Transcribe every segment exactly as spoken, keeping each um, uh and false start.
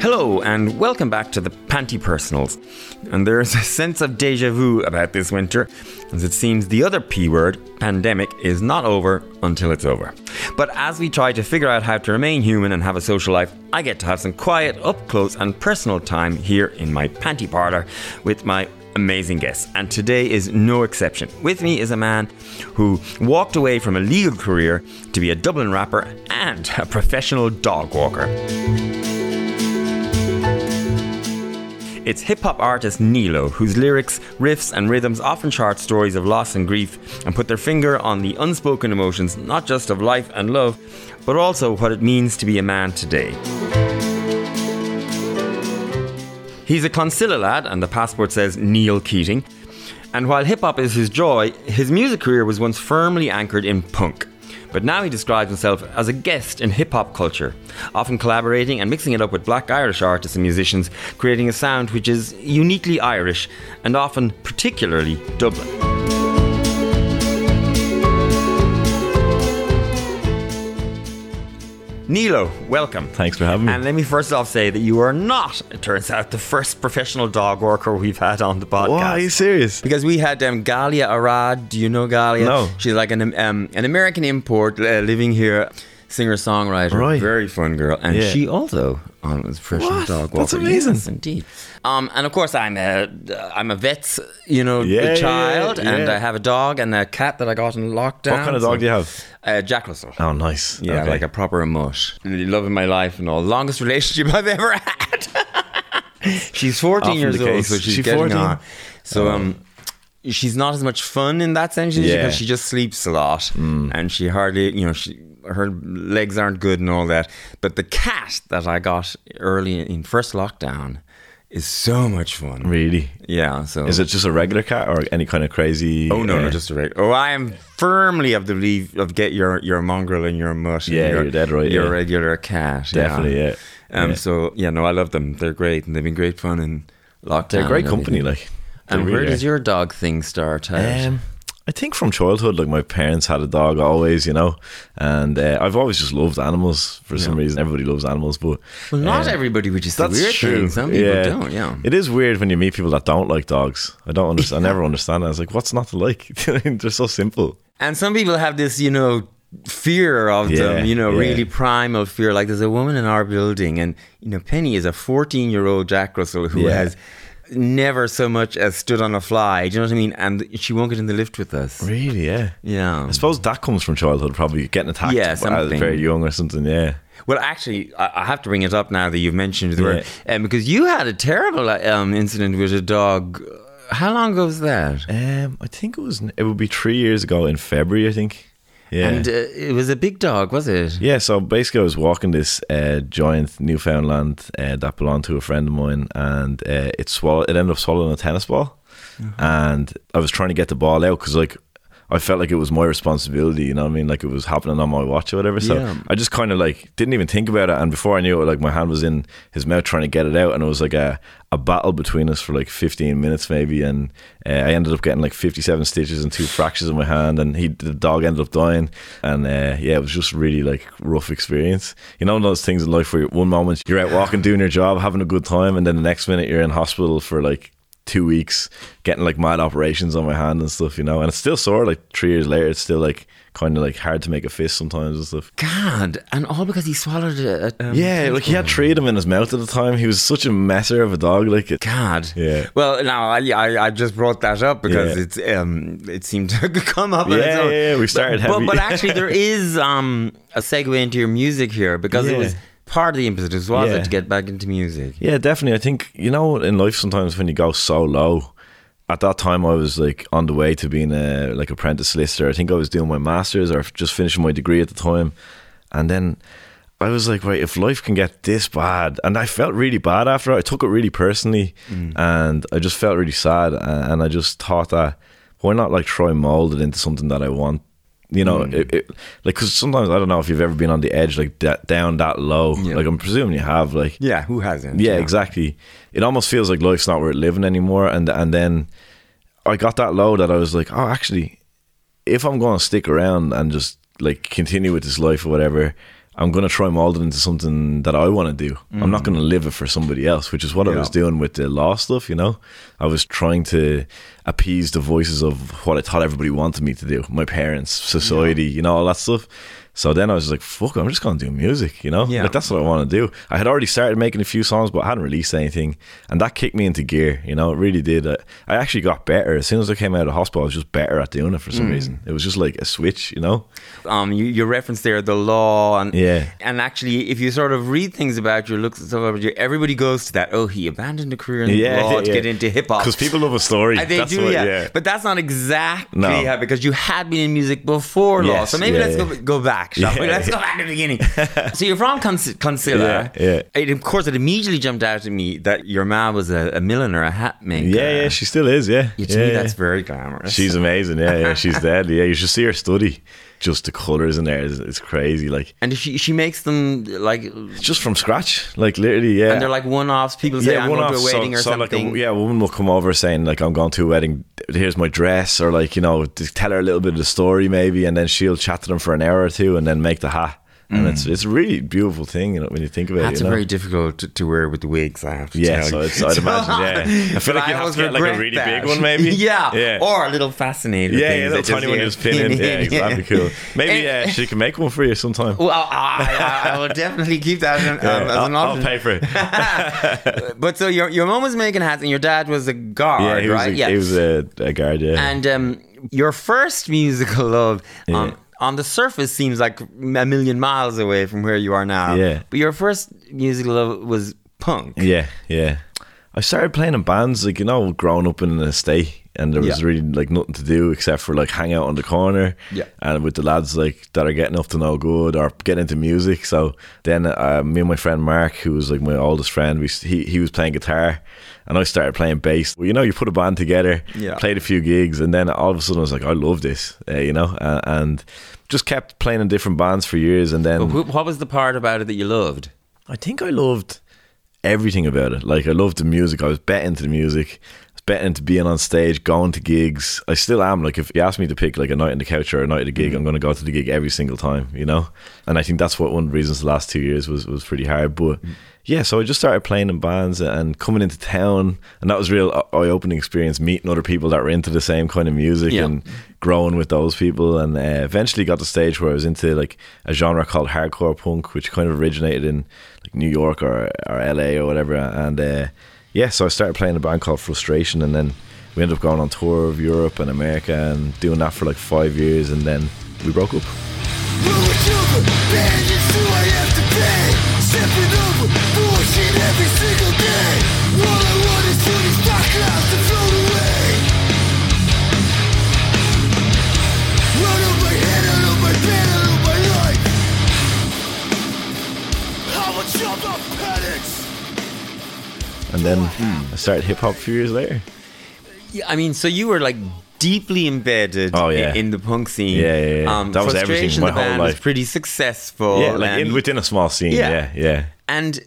Hello and welcome back to the Panty Personals. And there's a sense of deja vu about this winter, as it seems the other P word, pandemic, is not over until it's over. But as we try to figure out how to remain human and have a social life, I get to have some quiet, up close and personal time here in my panty parlor with my amazing guests. And today is no exception. With me is a man who walked away from a legal career to be a Dublin rapper and a professional dog walker. It's hip-hop artist Nilo, whose lyrics, riffs and rhythms often chart stories of loss and grief and put their finger on the unspoken emotions, not just of life and love, but also what it means to be a man today. He's a Clonsilla lad, and the passport says Neil Keating. And while hip-hop is his joy, his music career was once firmly anchored in punk. But now he describes himself as a guest in hip-hop culture, often collaborating and mixing it up with black Irish artists and musicians, creating a sound which is uniquely Irish and often particularly Dublin. Nilo, welcome. Thanks for having me. And let me first off say that you are not, it turns out, the first professional dog worker we've had on the podcast. Why? Are you serious? Because we had um, Galia Arad. Do you know Galia? No. She's like an um, an American import uh, living here, singer-songwriter. Right. Very fun girl. And yeah. She also um, was a professional what? dog walker. That's amazing. Yes, indeed. Um, and of course, I'm a, I'm a vet's, you know, yeah, child. Yeah, yeah. And I have a dog and a cat that I got in lockdown. What kind of dog so, do you have? Uh, Jack Russell. Oh, nice. Yeah, okay. Like a proper mush. Love of my life and all. Longest relationship I've ever had. She's fourteen Often years old, so she's she getting fourteen? On. So, um... um she's not as much fun in that sense, yeah. Because she just sleeps a lot mm. and she hardly, you know, she, her legs aren't good and all that. But the cat that I got early in first lockdown is so much fun. Really? Yeah. So is it just a regular cat or any kind of crazy? Oh no, uh, no, just a regular. Oh, I am yeah. firmly of the belief of get your your mongrel and your mutt. Yeah, your, you're dead right. Your yeah. regular cat, definitely. Yeah. yeah. Um. Yeah. So yeah, no, I love them. They're great and they've been great fun in lockdown. They're great company, like. And really where does your dog thing start out? Um, I think from childhood, like my parents had a dog always, you know, and uh, I've always just loved animals for yeah. some reason. Everybody loves animals, but well, not uh, everybody, which is the weird true. thing. Some people yeah. don't. Yeah, it is weird when you meet people that don't like dogs. I don't understand. I never understand that. I was like, what's not to like? They're so simple. And some people have this, you know, fear of yeah, them, you know, yeah. really primal fear. Like there's a woman in our building, and you know, Penny is a fourteen-year-old Jack Russell who yeah. has. Never so much as stood on a fly. Do you know what I mean? And she won't get in the lift with us. Really? Yeah. Yeah. I suppose that comes from childhood, probably getting attacked yeah, when I was very young or something. Yeah. Well, actually, I have to bring it up now that you've mentioned the yeah. word, um, because you had a terrible um, incident with a dog. How long ago was that? Um, I think it was. It would be three years ago in February, I think. Yeah. And uh, it was a big dog, was it? Yeah, so basically I was walking this uh, giant Newfoundland uh, that belonged to a friend of mine, and uh, it swallowed. It ended up swallowing a tennis ball. Mm-hmm. And I was trying to get the ball out because like, I felt like it was my responsibility, you know what I mean? Like it was happening on my watch or whatever. So yeah. I just kind of like didn't even think about it. And before I knew it, like my hand was in his mouth trying to get it out. And it was like a, a battle between us for like fifteen minutes maybe. And uh, I ended up getting like fifty-seven stitches and two fractures in my hand. And he, the dog ended up dying. And uh, yeah, it was just really like rough experience. You know, those things in life where one moment you're out walking, doing your job, having a good time. And then the next minute you're in hospital for like two weeks getting like mad operations on my hand and stuff, you know, and it's still sore like three years later. It's still like kind of like hard to make a fist sometimes and stuff. God, and all because he swallowed a, a um, yeah like he had three of them in his mouth at the time. He was such a messer of a dog, like it. God yeah well now I, I I just brought that up because yeah. it's um it seemed to come up yeah, on its own. yeah yeah we started but, heavy. But, but actually there is um a segue into your music here because yeah. it was part of the impetus was yeah. it to get back into music. Yeah, definitely. I think, you know, in life sometimes when you go so low, at that time I was like on the way to being a like apprentice solicitor. I think I was doing my master's or just finishing my degree at the time, and then I was like, right, if life can get this bad, and I felt really bad after that. I took it really personally mm. and I just felt really sad, and I just thought that why not like try mold it into something that I want you know, mm. it, it, like, because sometimes I don't know if you've ever been on the edge, like that, down that low. Yeah. Like, I'm presuming you have, like, yeah, who hasn't? Yeah, yeah, exactly. It almost feels like life's not worth living anymore, and and then I got that low that I was like, oh, actually, if I'm going to stick around and just like continue with this life or whatever, I'm going to try mold it into something that I want to do. Mm. I'm not going to live it for somebody else, which is what yeah. I was doing with the law stuff, you know? I was trying to appease the voices of what I thought everybody wanted me to do, my parents, society, yeah. you know, all that stuff. So then I was like, fuck, I'm just going to do music, you know? Yeah. Like, that's what I want to do. I had already started making a few songs, but I hadn't released anything. And that kicked me into gear, you know? It really did. I, I actually got better. As soon as I came out of the hospital, I was just better at doing it for some mm. reason. It was just like a switch, you know? Um, you, you referenced there the law. And, yeah. and actually, if you sort of read things about you, look stuff about you, everybody goes to that, oh, he abandoned a career in yeah, law yeah, to yeah. get into hip-hop. Because people love a story. And they that's do, what, yeah. yeah. But that's not exactly no. how, because you had been in music before yes, law. So maybe yeah, let's yeah. go, go back. Yeah, Wait, let's yeah. go back to the beginning. So you're from Clonsilla. Cons- yeah, yeah. It, of course, it immediately jumped out at me that your mom was a, a milliner, a hat maker. Yeah, yeah, she still is. Yeah, yeah to yeah, me, yeah. that's very glamorous. She's amazing. Yeah, yeah, she's dead. Yeah, you should see her study. Just the colors in there is it's crazy. Like, and she she makes them like just from scratch, like literally, yeah. And they're like one offs. People say yeah, I'm going to a wedding so, or so something. Like a, yeah, a woman will come over saying like I'm going to a wedding. Here's my dress, or like you know, tell her a little bit of the story maybe, and then she'll chat to them for an hour or two, and then make the hat. And mm. it's it's a really beautiful thing, you know, when you think about Hats it. That's you know? very difficult to, to wear with the wigs, I have to yeah, tell you. So it's, I'd imagine, yeah. I feel like you have to get like a really that. big one, maybe. yeah. yeah, or a little fascinator. Yeah, yeah, a little tiny one just pin in. Yeah, that'd be cool. Maybe and, uh, she can make one for you sometime. Well, I, I, I will definitely keep that as an, yeah, um, as I'll, an option. I'll pay for it. But so your your mom was making hats, and your dad was a guard, yeah, he was right? A, yeah, he was a, a guard. Yeah, and um, your first musical love. Um, yeah. on the surface seems like a million miles away from where you are now. Yeah. But your first musical love was punk. Yeah, yeah. I started playing in bands, like, you know, growing up in an estate, and there was yeah. really like nothing to do except for like hang out on the corner. Yeah. And with the lads like that are getting up to no good or getting into music. So then uh, me and my friend Mark, who was like my oldest friend, we he he was playing guitar. And I started playing bass. Well, you know, you put a band together, yeah. played a few gigs, and then all of a sudden I was like, I love this, uh, you know, uh, and just kept playing in different bands for years. And then, but what was the part about it that you loved? I think I loved everything about it. Like, I loved the music. I was bet into the music. I was bet into being on stage, going to gigs. I still am. Like, if you ask me to pick like a night on the couch or a night at a gig, mm-hmm. I'm going to go to the gig every single time, you know. And I think that's what one of the reasons the last two years was was pretty hard, but. Mm-hmm. Yeah, so I just started playing in bands and coming into town, and that was a real eye-opening experience, meeting other people that were into the same kind of music yeah. and growing with those people, and uh, eventually got to the stage where I was into like a genre called hardcore punk, which kind of originated in like New York or, or L A or whatever, and uh, yeah, so I started playing a band called Frustration, and then we ended up going on tour of Europe and America and doing that for like five years, and then we broke up. And then mm. I started hip hop a few years later. Yeah, I mean, so you were like deeply embedded oh, yeah. in, in the punk scene. Yeah, yeah, yeah. Um, that was everything. My the whole band life was pretty successful. Yeah, like in, within a small scene. Yeah. yeah, yeah. And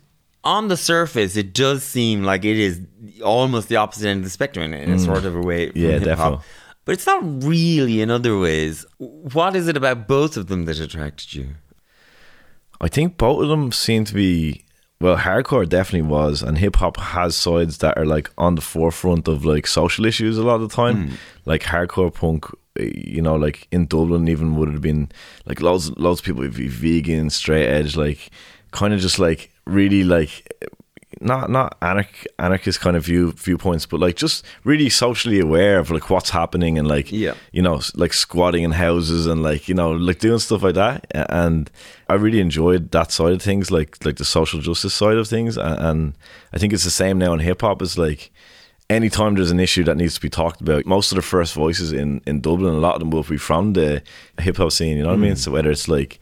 on the surface, it does seem like it is almost the opposite end of the spectrum in mm. a sort of a way. From yeah, definitely. But it's not really in other ways. What is it about both of them that attracted you? I think both of them seem to be. Well, hardcore definitely was, and hip-hop has sides that are like on the forefront of like social issues a lot of the time. Mm. Like hardcore punk, you know, like in Dublin even would have been like loads loads of people would be vegan, straight edge, like kind of just like really like not not anarch, anarchist kind of view viewpoints, but like just really socially aware of like what's happening, and like yeah. you know, like squatting in houses and like, you know, like doing stuff like that. And I really enjoyed that side of things, like like the social justice side of things. And, and I think it's the same now in hip hop. It's like anytime there's an issue that needs to be talked about, most of the first voices in, in Dublin, a lot of them will be from the hip hop scene, you know what mm. I mean? So whether it's like,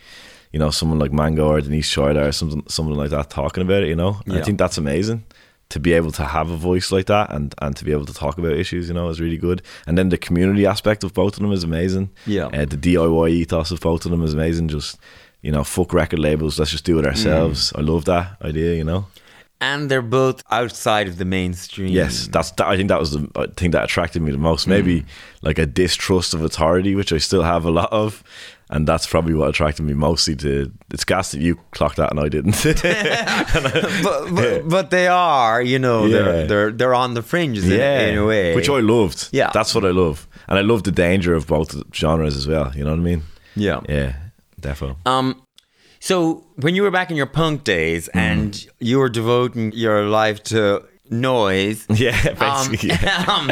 you know, someone like Mango or Denise Schuyler or something, something like that talking about it, you know? Yeah. I think that's amazing. to be able to have a voice like that and, and to be able to talk about issues, you know, is really good. And then the community aspect of both of them is amazing. Yeah. Uh, the D I Y ethos of both of them is amazing. Just, you know, fuck record labels, let's just do it ourselves. Mm. I love that idea, you know. And they're both outside of the mainstream. Yes, that's. That, I think that was the thing that attracted me the most. Maybe mm. like a distrust of authority, which I still have a lot of. And that's probably what attracted me mostly to... It's gas that you clocked that and I didn't. and I, but, but, but they are, you know, yeah. they're, they're they're on the fringes yeah. in, in a way. Which I loved. Yeah. That's what I love. And I love the danger of both genres as well. You know what I mean? Yeah. Yeah, definitely. Um, so when you were back in your punk days mm. and you were devoting your life to noise... Yeah, basically. Um, yeah. um,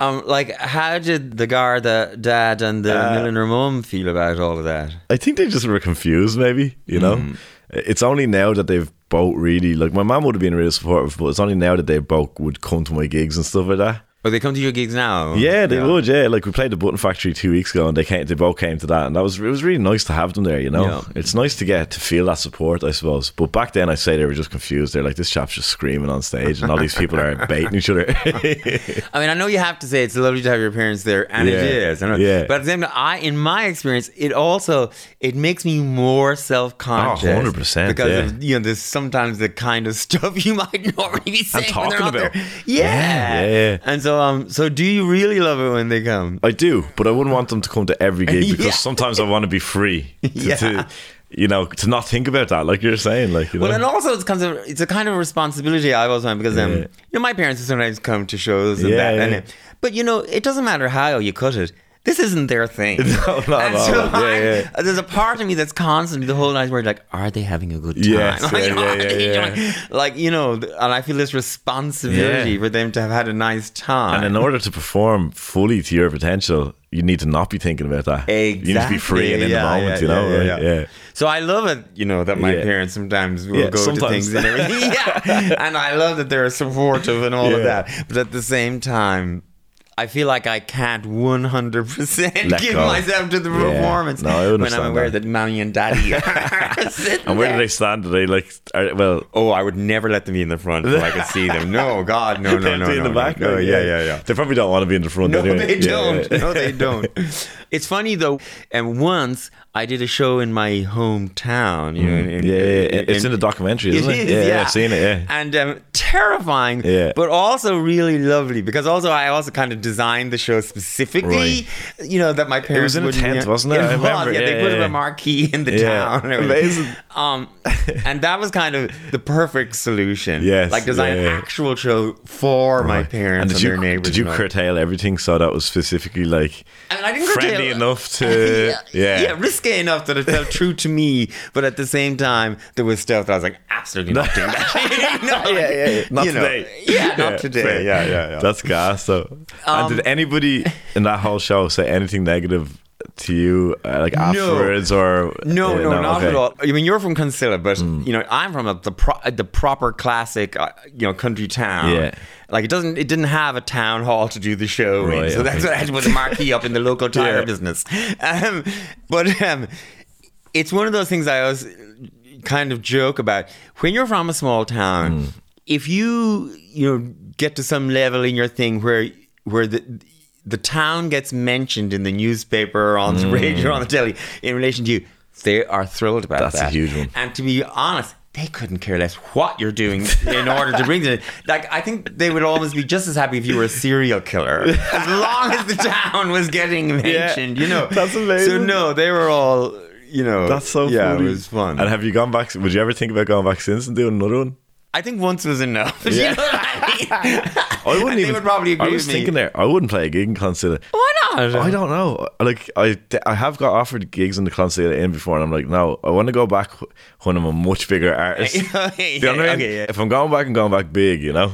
Um, like, how did the Garda dad and the uh, millionaire mum feel about all of that? I think they just were confused, maybe, you know? Mm. It's only now that they've both really, like, my mum would have been really supportive, but it's only now that they both would come to my gigs and stuff like that. Oh, they come to your gigs now? Yeah, they yeah. would, yeah. Like, we played the Button Factory two weeks ago, and they came, they both came to that, and that was it was really nice to have them there, you know? Yeah. It's nice to get, to feel that support, I suppose. But back then, I'd say they were just confused. They're like, this chap's just screaming on stage, and all these people are baiting each other. I mean, I know you have to say it's lovely to have your parents there, and yeah. it is. I know. Yeah. But at the same time, I, in my experience, it also, it makes me more self-conscious. Oh, one hundred percent, because yeah. of, you know, there's sometimes the kind of stuff you might normally be saying when they're not about. There. Yeah. Yeah, yeah. And so So, um, so do you really love it when they come? I do, but I wouldn't want them to come to every gig because yeah. sometimes I want to be free to, yeah. to, you know, to not think about that, like you're saying, like, you well, know. And also it's kind of it's a kind of responsibility I always find because um, yeah. you know, my parents sometimes come to shows and yeah, that, yeah. and but you know, it doesn't matter how you cut it. This isn't their thing. No, not and at so all. I, yeah, yeah. There's a part of me that's constantly the whole night where like, are they having a good time? Yes, like, yeah, yeah, yeah, yeah. like, you know, and I feel this responsibility yeah. for them to have had a nice time. And in order to perform fully to your potential, you need to not be thinking about that. Exactly. You need to be free and in yeah, the moment, yeah, you know? Yeah, yeah, right? yeah. yeah. So I love it, you know, that my yeah. parents sometimes will yeah, go sometimes. to things and everything. yeah. And I love that they're supportive and all yeah. of that. But at the same time, I feel like I can't one hundred percent Let give go. myself to the yeah. performance no, when I'm aware that, that mommy and daddy are sitting And where there. do they stand? Do they like, are, well... Oh, I would never let them be in the front so I could see them. No, God, no, no, no, no. in the no, back? No, no, yeah, yeah, yeah. They probably don't want to be in the front. No, anyway. they don't. Yeah. No, they don't. It's funny, though. And once I did a show in my hometown. You know, in, in, yeah, yeah, yeah. It's in, in the documentary, isn't it? It is, yeah, yeah, I've seen it, yeah. And um, terrifying, yeah. but also really lovely because also I also kind of designed the show specifically, right. you know, that my parents would... It was in a tent, wasn't it? It I was, remember. Yeah, yeah, they yeah, put yeah. up a marquee in the yeah. town. Amazing. Um, and that was kind of the perfect solution. Yes. Like design yeah, yeah. an actual show for right. my parents and, and you, their neighbors. Did you right? curtail everything so that was specifically like and I didn't friendly curtail, enough to... yeah, yeah. yeah, risky enough that it felt true to me, but at the same time, there was stuff that I was like, absolutely not doing that. no, yeah, yeah, yeah. Not you today. Know. Yeah, not yeah, today. Yeah, yeah, yeah. That's gas, though. Um, and did anybody in that whole show say anything negative to you, uh, like afterwards, no. or no, uh, no, no, not okay. at all. I mean, you're from Clonsilla, but mm. you know, I'm from a, the pro, the proper classic, uh, you know, country town. Yeah. Like it doesn't, it didn't have a town hall to do the show, right, in, so okay. that's what I had to put the marquee up in the local tire yeah. business. Um, but um, it's one of those things I always kind of joke about when you're from a small town. Mm. If you you know get to some level in your thing where where the the town gets mentioned in the newspaper, on the mm. radio, on the telly, in relation to you, they are thrilled about That's that. That's a huge one. And to be honest, they couldn't care less what you're doing in order to bring it. Like, I think they would always be just as happy if you were a serial killer, as long as the town was getting mentioned, yeah. you know. That's amazing. So no, they were all, you know. That's so yeah, funny. It was fun. And have you gone back, would you ever think about going back since and doing another one? I think once was enough. Yeah. You know what I mean? I wouldn't and even. They would probably agree I was with thinking me. there. I wouldn't play a gig in Clonsilla. Why not? I don't know. Like I, I have got offered gigs in the Clonsilla Inn before, and I'm like, no, I want to go back when I'm a much bigger artist. okay, you know what I mean? okay, yeah. If I'm going back and going back big, you know.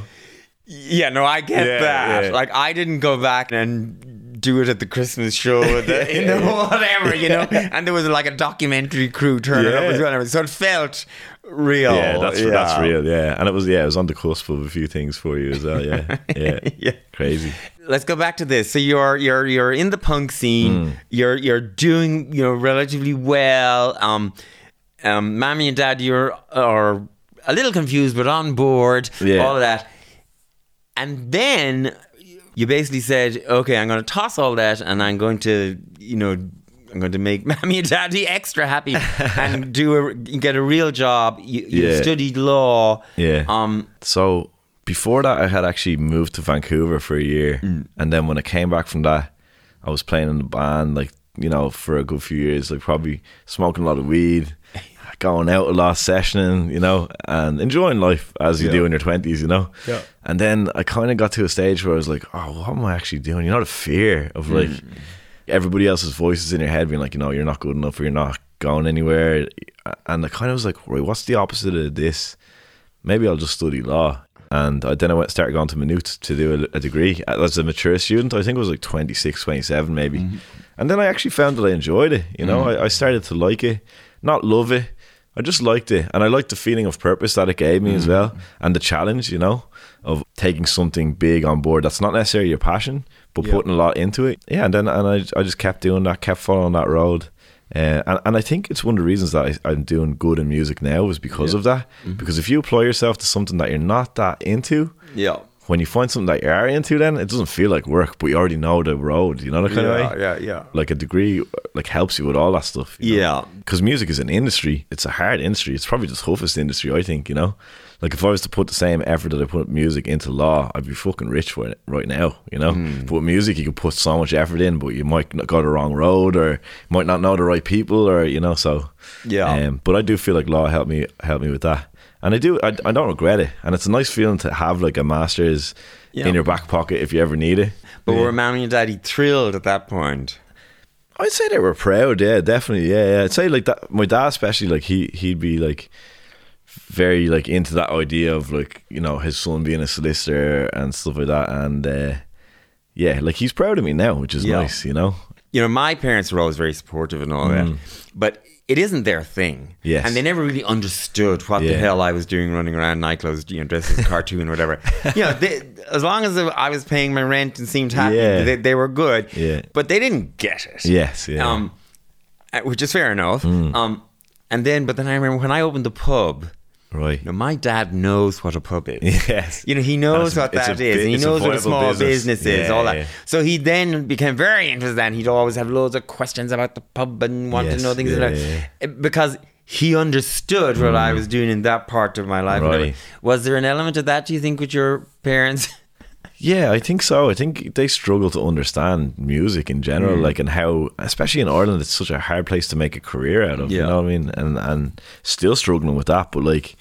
Yeah, no, I get yeah, that. Yeah. Like I didn't go back and do it at the Christmas show or the, in the whatever, you know. And there was like a documentary crew turning yeah. up as well, so it felt real. Yeah, that's yeah. that's real. Yeah, and it was yeah, it was on the cusp of a few things for you as well. Yeah, yeah, yeah. Crazy. Let's go back to this. So you're you're you're in the punk scene. Mm. You're you're doing you know relatively well. Um, um, mommy and dad, you're are. a little confused, but on board, yeah. all of that. And then you basically said, okay, I'm going to toss all that and I'm going to, you know, I'm going to make Mammy and Daddy extra happy and do a, get a real job. You, you yeah. studied law. Yeah. Um. So before that, I had actually moved to Vancouver for a year. Mm. And then when I came back from that, I was playing in the band, like, you know, for a good few years, like probably smoking a lot of weed, going out a lot, sessioning, you know, and enjoying life as you yeah. do in your twenties, you know. Yeah. And then I kind of got to a stage where I was like, oh, what am I actually doing? You know, the fear of like mm. everybody else's voices in your head being like, you know, you're not good enough or you're not going anywhere. And I kind of was like, wait, what's the opposite of this? Maybe I'll just study law. And then I went started going to Maynooth to do a degree as a mature student. I think it was like twenty-six, twenty-seven maybe. Mm-hmm. And then I actually found that I enjoyed it, you know. Mm-hmm. I, I started to like it, not love it. I just liked it, and I liked the feeling of purpose that it gave me mm-hmm. as well, and the challenge, you know, of taking something big on board that's not necessarily your passion, but yeah. putting a lot into it. Yeah, and then and I I just kept doing that, kept following that road, uh, and and I think it's one of the reasons that I, I'm doing good in music now is because yeah. of that. Mm-hmm. Because if you apply yourself to something that you're not that into, yeah. when you find something that you are into, then it doesn't feel like work, but you already know the road, you know, that kind yeah, of way. Yeah, yeah. Like a degree, like helps you with all that stuff. You know? Yeah. Because music is an industry. It's a hard industry. It's probably the toughest industry, I think, you know. Like if I was to put the same effort that I put music into law, I'd be fucking rich for it right now, you know. Mm. But with music, you can put so much effort in, but you might go the wrong road or you might not know the right people or, you know, so. Yeah. Um, but I do feel like law helped me, helped me with that. And I do, I, I don't regret it. And it's a nice feeling to have like a master's yeah. in your back pocket if you ever need it. But yeah. were Mammy and Daddy thrilled at that point? I'd say they were proud, yeah, definitely. Yeah, yeah. I'd say like that, my dad especially, like he, he'd be like very like into that idea of like, you know, his son being a solicitor and stuff like that. And uh, yeah, like he's proud of me now, which is yeah. nice, you know. You know, my parents were always very supportive and all mm. that. But it isn't their thing. Yes. And they never really understood what yeah. the hell I was doing running around nightclubs, you know, dressed as a cartoon or whatever. You know, they, as long as I was paying my rent and seemed happy, yeah. they, they were good. Yeah. But they didn't get it. Yes, yeah. Um, which is fair enough. Mm. Um, and then, but then I remember when I opened the pub, right. You know, my dad knows what a pub is. Yes. You know, he knows what that is. And he knows what a small business is, all that. So he then became very interested and he'd always have loads of questions about the pub and want to know things like that. Because he understood what I was doing in that part of my life. Right. Was there an element of that, do you think, with your parents? Yeah, I think so. I think they struggle to understand music in general, mm. like, and how, especially in Ireland, it's such a hard place to make a career out of, yeah. you know what I mean? And and still struggling with that. But like,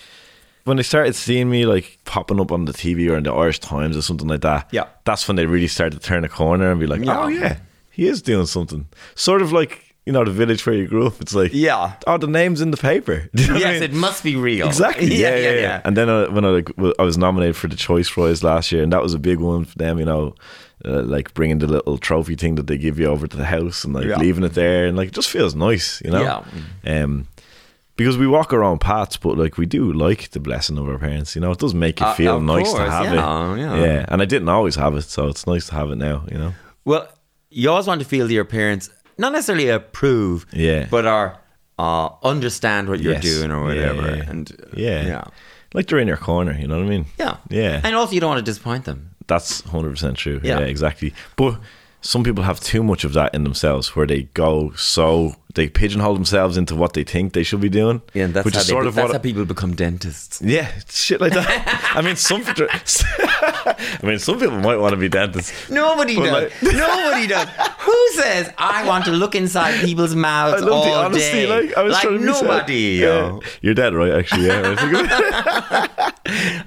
when they started seeing me like popping up on the T V or in the Irish Times or something like that, yeah. that's when they really started to turn a corner and be like, yeah. oh yeah, he is doing something. Sort of like, you know, the village where you grew up, it's like, yeah. oh, the name's in the paper. You know yes, I mean? It must be real. Exactly. yeah, yeah, yeah, yeah, yeah. And then I, when I, like, I was nominated for the Choice Prize last year, and that was a big one for them, you know, uh, like bringing the little trophy thing that they give you over to the house and like yeah. leaving it there. And like, it just feels nice, you know? Yeah. Um, because we walk our own paths, but like, we do like the blessing of our parents, you know? It does make it feel uh, nice course, to have yeah, it. Yeah. yeah. And I didn't always have it, so it's nice to have it now, you know? Well, you always want to feel that your parents not necessarily approve, yeah. but are uh, understand what you're yes. doing or whatever. Yeah, yeah. And uh, yeah. yeah, like they're in your corner, you know what I mean? Yeah. yeah. And also you don't want to disappoint them. That's one hundred percent true. Yeah. yeah, exactly. But some people have too much of that in themselves where they go so, they pigeonhole themselves into what they think they should be doing. Yeah, and that's, which how, is they, sort of that's what, how people become dentists. Yeah, shit like that. I mean, some... I mean, some people might want to be dentists. Nobody does. Like, Nobody does. Who says I want to look inside people's mouths all the honesty, day? Like, I was like trying to nobody. Be yo. Yeah. You're dead, right? Actually, yeah.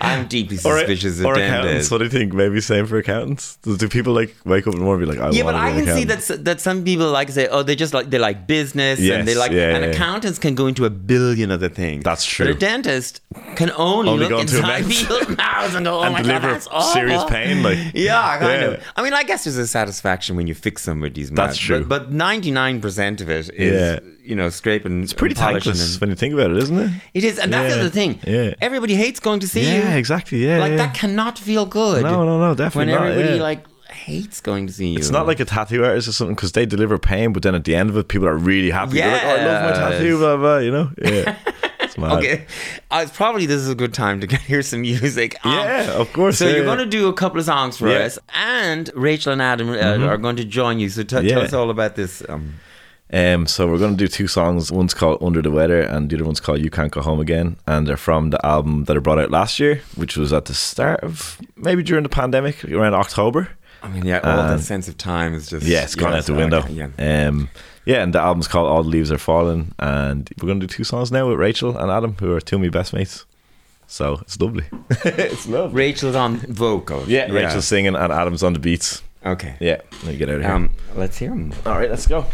I'm deeply suspicious or, of or dentists. Accountants. What do you think? Maybe same for accountants. Do, do people like wake up in the morning and be like, I yeah, want to be an accountant? Yeah, but I can see that that some people like say, oh, they just like they like business yes, and they like yeah, and yeah. accountants can go into a billion other things. That's true. But a dentist can only, only look inside people's mouths and go, oh and my deliver. God, that's awful. Serious pain, like yeah, kind yeah. of. I mean, I guess there's a satisfaction when you fix somebody's mouth. That's true. But ninety-nine percent of it is, yeah. you know, scraping. It's pretty thankless and, when you think about it, isn't it? It is, and yeah. that's the other thing. Yeah. Everybody hates going to see yeah, you. Yeah, exactly. Yeah, like yeah. that cannot feel good. No, no, no, definitely when not. When everybody yeah. like hates going to see you. It's not like a tattoo artist or something because they deliver pain, but then at the end of it, people are really happy. Yeah, like, oh, I love my tattoo, blah blah. You know, yeah. Smart. Okay. Uh, it's probably this is a good time to hear some music. Um, yeah, of course. So yeah, you're yeah. going to do a couple of songs for yeah. us. And Rachel and Adam uh, mm-hmm. are going to join you. So t- yeah. tell us all about this. Um, um, so we're going to do two songs. One's called Under the Weather and the other one's called You Can't Go Home Again. And they're from the album that I brought out last year, which was at the start of, maybe during the pandemic, around October. I mean, yeah, all um, that sense of time is just... Yeah, it's gone yes, out the window. Okay, yeah. Um, yeah, and the album's called All the Leaves Are Fallen, and we're going to do two songs now with Rachel and Adam, who are two of my best mates. So it's lovely. It's lovely. Rachel's on vocals. Yeah, yeah, Rachel's singing and Adam's on the beats. Okay. Yeah, let me get out of here. Um, let's hear them. All right, let's go.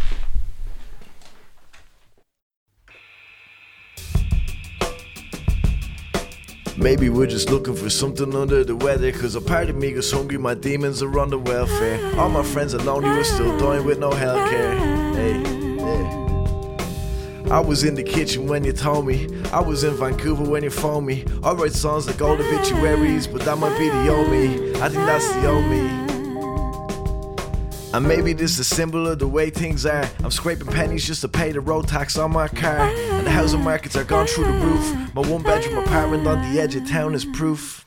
Maybe we're just looking for something under the weather, cause a part of me goes hungry, my demons are on the welfare. All my friends are lonely, we're still dying with no healthcare. Hey, yeah. I was in the kitchen when you told me, I was in Vancouver when you phoned me. I write songs like old obituaries, but that might be the old me. I think that's the old me. And maybe this is a symbol of the way things are. I'm scraping pennies just to pay the road tax on my car. And the housing markets are gone through the roof. My one bedroom apartment on the edge of town is proof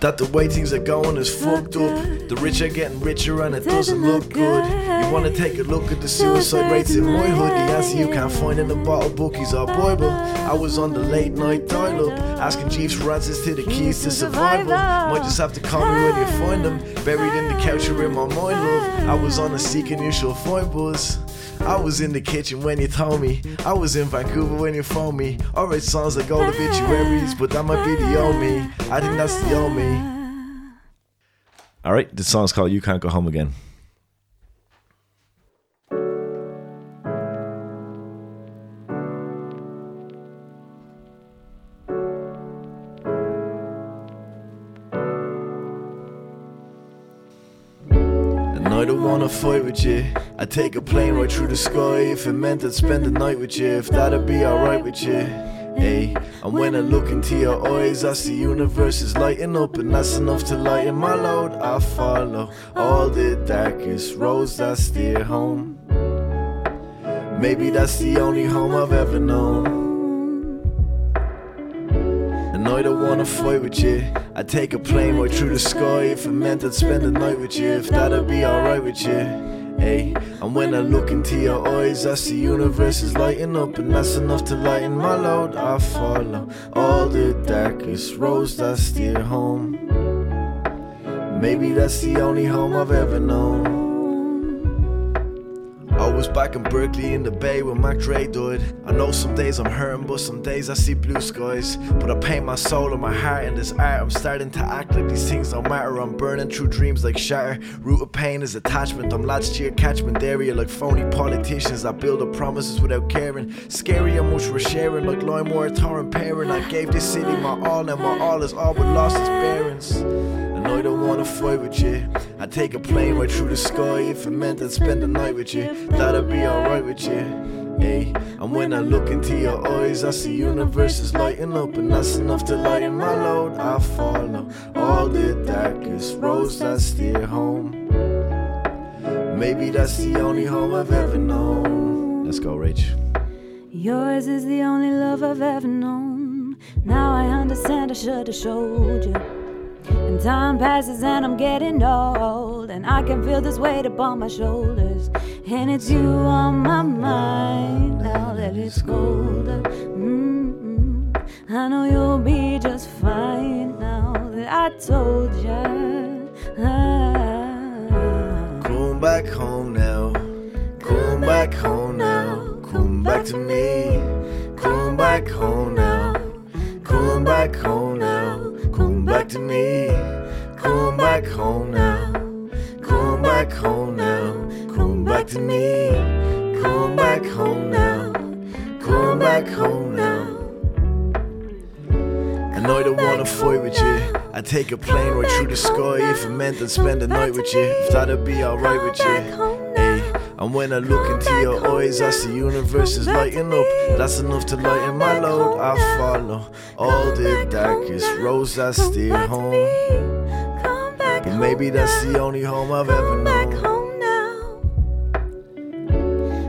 that the way things are going is fucked up. The rich are getting richer and it doesn't look good. You wanna take a look at the suicide rates in my hood. The answer you can't find in the bottle bookies or Bible. I was on the late night dial up, asking Jeeves for answers to the keys to survival. Might just have to call me when you find them, buried in the couch or in my mind, love. I was on a seek and you shall find buzz. I was in the kitchen when you told me, I was in Vancouver when you phoned me. I write songs like old obituaries, but that might be the old me. I think that's the old me. Alright, this song's called You Can't Go Home Again. Wanna fight with you, I'd take a plane right through the sky if it meant I'd spend the night with you, if that'd be alright with you. Hey, and when I look into your eyes, I see universe is lighting up, and that's enough to lighten my load. I follow all the darkest roads that steer home. Maybe that's the only home I've ever known. I don't wanna fight with you, I'd take a plane right through the sky if it meant I'd spend the night with you, if that'd be alright with you. Hey, and when I look into your eyes, I see universe is lighting up, and that's enough to lighten my load. I follow all the darkest roads that steer home. Maybe that's the only home I've ever known. I was back in Berkeley in the bay when Mac Dre died. I know some days I'm hurting, but some days I see blue skies. But I paint my soul and my heart in this art. I'm starting to act like these things don't matter. I'm burning through dreams like shatter. Root of pain is attachment. I'm lads cheer catchment area like phony politicians that build up promises without caring. Scary how much we're sharing like LimeWire, torrent pairing. I gave this city my all and my all is all but lost its bearings. And I don't wanna fight with you, I'd take a plane right through the sky if it meant I'd spend the night with you, that'd be alright with you. Hey, and when I look into your eyes, I see universe is lighting up, and that's enough to lighten my load. I follow all the darkest roads that steer home. Maybe that's the only home I've ever known. Let's go, Rach. Yours is the only love I've ever known. Now I understand I should've showed you. And time passes and I'm getting old, and I can feel this weight upon my shoulders, and it's you on my mind now that it's colder. Mm-mm. I know you'll be just fine now that I told you. Ah. Come back home now, come back home now, come back to me. Come back home now, come back home now. Come back to me, come back home now, come back home now, come back to me, come back home now, come back home now. And I don't wanna fight with you, I'd take a plane right through the sky if it meant I'd spend the night with you, if that'd be alright with you. Hey, and when I look into your eyes, I see universe is lighting up. That's enough to lighten my load. I follow all the darkest roads that steer home. But maybe that's the only home I've ever known.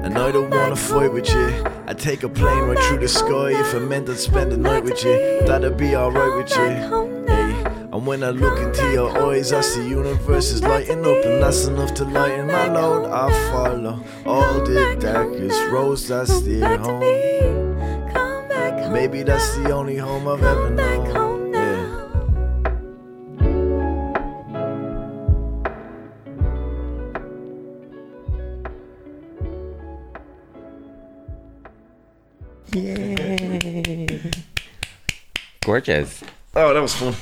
And I I don't wanna fight with you. I take a plane right through the sky if it meant I'd spend the night with you. That'd be alright with you. Hey. And when I look into your eyes, I see universe is lighting up, and that's enough to lighten my load. I follow all the darkest roads that steer home. Maybe that's the only home I've ever known. Yay. Gorgeous. Oh, that was fun.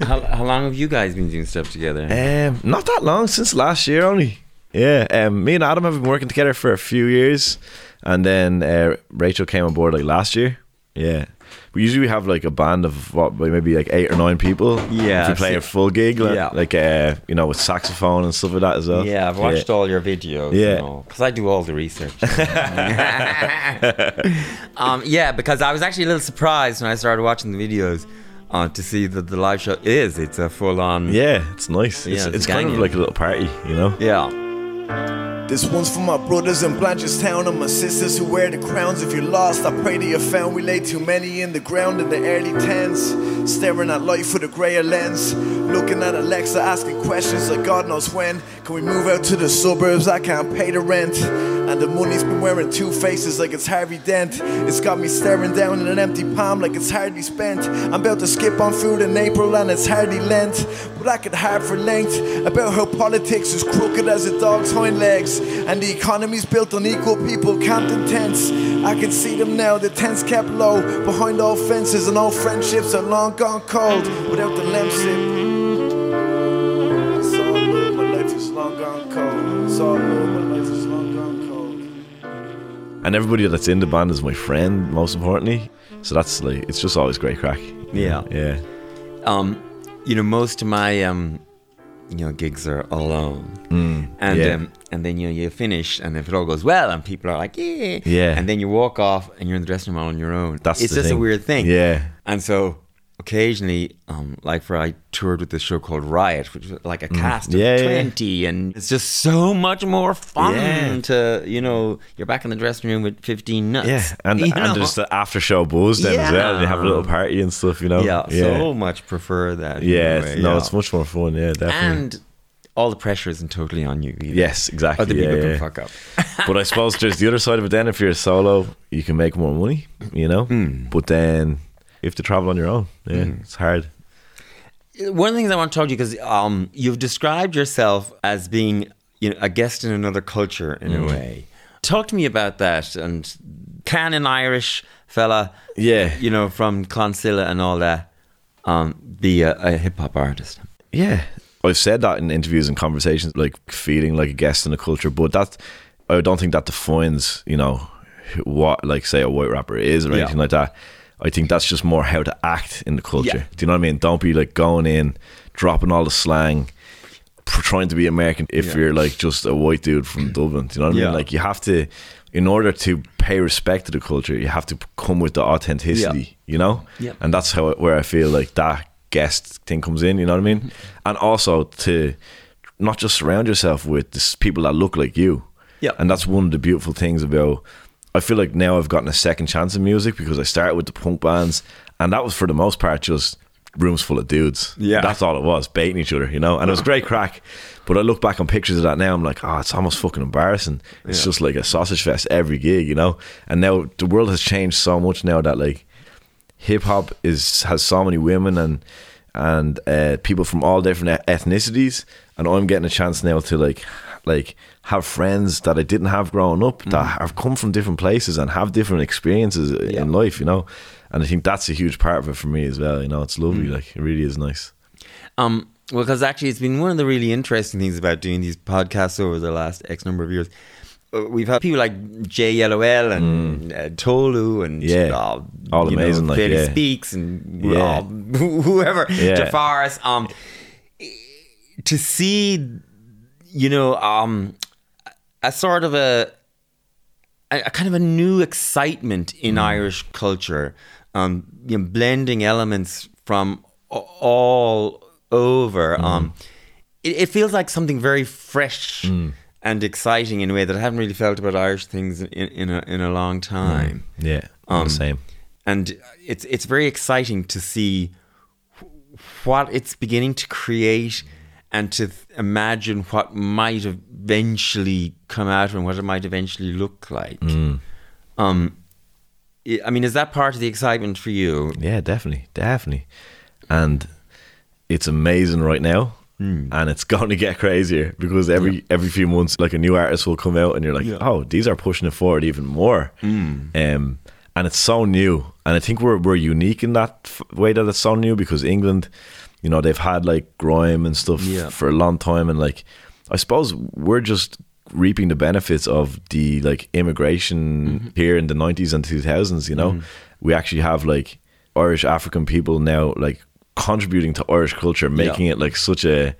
how, how long have you guys been doing stuff together? Um, not that long, since last year only. Yeah, um, me and Adam have been working together for a few years, and then uh, Rachel came on board like last year. Yeah, we usually have like a band of what, maybe like eight or nine people. Yeah, if you play a full gig, like, yeah. like uh, you know, with saxophone and stuff like that as well. Yeah, I've watched yeah. all your videos. Yeah, because you know, I do all the research. um, yeah, because I was actually a little surprised when I started watching the videos uh, to see that the live show is. It's a full-on. Yeah, it's nice. Yeah, it's it's, it's kind of like a little party, you know. Yeah. This one's for my brothers in Blanchardstown and my sisters who wear the crowns. If you're lost, I pray that you found. We lay too many in the ground in the early tens, staring at life with a greyer lens, looking at Alexa, asking questions like God knows when. Can we move out to the suburbs? I can't pay the rent, and the money's been wearing two faces like it's Harvey Dent. It's got me staring down in an empty palm like it's hardly spent. I'm about to skip on food in April and it's hardly Lent, but I could harp for length about how politics is crooked as a dog's hind legs, and the economy's built on equal people camped in tents. I can see them now, the tents kept low behind all fences, and all friendships are long gone cold without the lamp sip. It's all low, my life is long gone cold. It's all low, my life is long gone cold. And everybody that's in the band is my friend, most importantly. So that's like, it's just always great crack. Yeah. Yeah. Um, you know, most of my um you know, gigs are alone, mm, and yeah. um, and then you know, you finish, and if it all goes well, and people are like, yeah, yeah, and then you walk off, and you're in the dressing room on your own. That's it's just thing. a weird thing, yeah. And so, occasionally, um, like for I toured with this show called Riot, which was like a mm. cast of yeah, twenty, yeah. and it's just so much more fun yeah. to you know, you're back in the dressing room with fifteen nuts, yeah, and and know? There's the after show buzz then yeah. as well. They have a little party and stuff, you know. Yeah, yeah. So much prefer that. Yeah, anyway. no, yeah. It's much more fun. Yeah, definitely. And all the pressure isn't totally on you either. Yes, exactly. Other people yeah, can yeah. fuck up. But I suppose there's the other side of it. Then, if you're a solo, you can make more money, you know. Mm. But then. You have to travel on your own. Yeah, mm. It's hard. One of the things I want to talk to you, because um, you've described yourself as being, you know, a guest in another culture in mm. a way. Talk to me about that. And can an Irish fella, yeah, you know, from Clonsilla and all that, um, be a, a hip hop artist? Yeah, I've said that in interviews and conversations, like feeling like a guest in a culture. But that, I don't think that defines, you know, what like say a white rapper is or yeah. anything like that. I think that's just more how to act in the culture. Yeah. Do you know what I mean? Don't be like going in, dropping all the slang, trying to be American if yeah. you're like just a white dude from Dublin. Do you know what I yeah. mean? Like you have to, in order to pay respect to the culture, you have to come with the authenticity, yeah. you know? Yeah. And that's how where I feel like that guest thing comes in, you know what I mean? Mm-hmm. And also to not just surround yourself with this people that look like you. Yeah. And that's one of the beautiful things about, I feel like now I've gotten a second chance in music because I started with the punk bands, and that was for the most part just rooms full of dudes. Yeah, that's all it was, baiting each other, you know. And it was great crack. But I look back on pictures of that now, I'm like, oh, it's almost fucking embarrassing. It's yeah. just like a sausage fest every gig, you know. And now the world has changed so much now that like hip hop is has so many women and and uh, people from all different ethnicities. And I'm getting a chance now to like like. have friends that I didn't have growing up that mm. have come from different places and have different experiences yeah. in life, you know. And I think that's a huge part of it for me as well, you know. It's lovely, mm. like it really is nice. Um, well, because actually it's been one of the really interesting things about doing these podcasts over the last X number of years. We've had people like J L O L and mm. uh, Tolu and yeah. uh, all amazing, know, like Baby yeah. Speaks and yeah. uh, whoever, yeah. Jafaris. Um, to see, you know, um, a sort of a, a kind of a new excitement in mm. Irish culture, um, you know, blending elements from all over. Mm. Um, it, it feels like something very fresh mm. and exciting in a way that I haven't really felt about Irish things in in a, in a long time. Mm. Yeah, um, same. And it's it's very exciting to see what it's beginning to create and to th- imagine what might eventually come out and what it might eventually look like. Mm. Um, I mean, is that part of the excitement for you? Yeah, definitely, definitely. And it's amazing right now. Mm. And it's going to get crazier because every yeah. every few months, like, a new artist will come out and you're like, yeah. oh, these are pushing it forward even more. Mm. Um, and it's so new. And I think we're we're unique in that f- way that it's so new, because England, you know, they've had like grime and stuff yeah. for a long time. And like, I suppose we're just reaping the benefits of the like immigration mm-hmm. here in the nineties and two thousands, you know. Mm. We actually have like Irish African people now, like, contributing to Irish culture, making yeah. it like such a,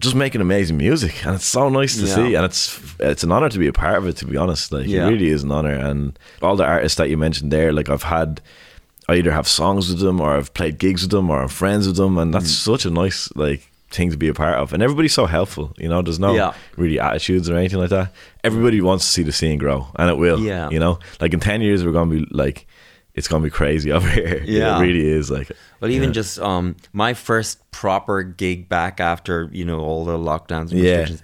just making amazing music, and it's so nice to yeah. see, and it's it's an honor to be a part of it, to be honest. Like yeah. it really is an honor. And all the artists that you mentioned there, like, I've had, I either have songs with them or I've played gigs with them or I'm friends with them, and that's mm. such a nice like thing to be a part of. And everybody's so helpful, you know. There's no yeah. really attitudes or anything like that. Everybody wants to see the scene grow, and it will. Yeah. You know, like, in ten years we're gonna be like, it's gonna be crazy over here. Yeah, it really is. Like, well, even yeah. just um, my first proper gig back after, you know, all the lockdowns and restrictions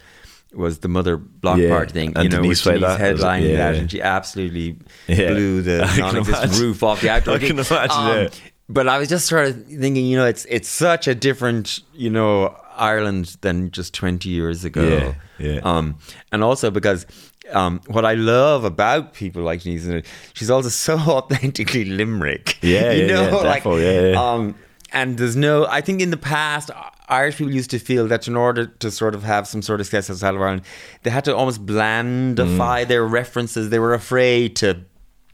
yeah. was the Mother Block yeah. Party thing. And you know, Denise which Denise headlined yeah. that, and she absolutely yeah. blew the non-existent roof off the outdoor gig. I can imagine. Um, yeah. But I was just sort of thinking, you know, it's it's such a different, you know, Ireland than just twenty years ago. Yeah. yeah. Um, and also because. Um, what I love about people like Denise, and she's also so authentically Limerick. Yeah, you know, yeah, yeah, like, yeah, yeah. Um, and there's no. I think in the past, Irish people used to feel that in order to sort of have some sort of success outside of Ireland, they had to almost blandify mm. their references. They were afraid to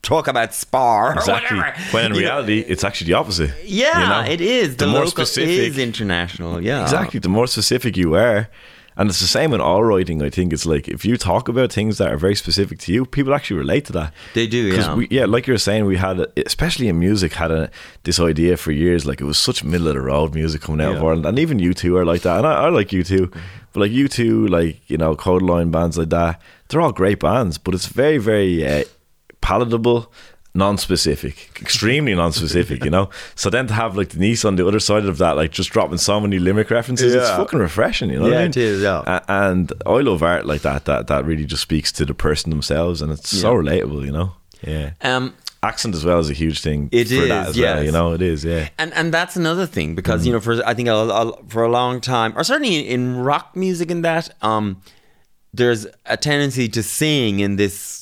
talk about Spar exactly. or whatever. When in you reality, know, it's actually the opposite. Yeah, you know? It is. The, the more local specific is international. Yeah, exactly. The more specific you are. And it's the same in all writing, I think. It's like, if you talk about things that are very specific to you, people actually relate to that. They do, yeah. We, yeah, like you were saying, we had, a, especially in music, had a, this idea for years, like, it was such middle-of-the-road music coming out yeah. of Ireland. And even U two are like that. And I, I like U two. But like U two, like, you know, Codeline, bands like that, they're all great bands. But it's very, very uh, palatable, non-specific, extremely non-specific, you know. So then to have like Denise on the other side of that, like, just dropping so many Limerick references, yeah. it's fucking refreshing, you know. Yeah, what I mean? It is. Yeah, and I love art like that. That that really just speaks to the person themselves, and it's yeah. so relatable, you know. Yeah. Um, accent as well is a huge thing. It for is, that as yes. well, you know. It is, yeah. And and that's another thing, because mm. you know, for I think I'll, I'll, for a long time, or certainly in rock music and that, um, there's a tendency to sing in this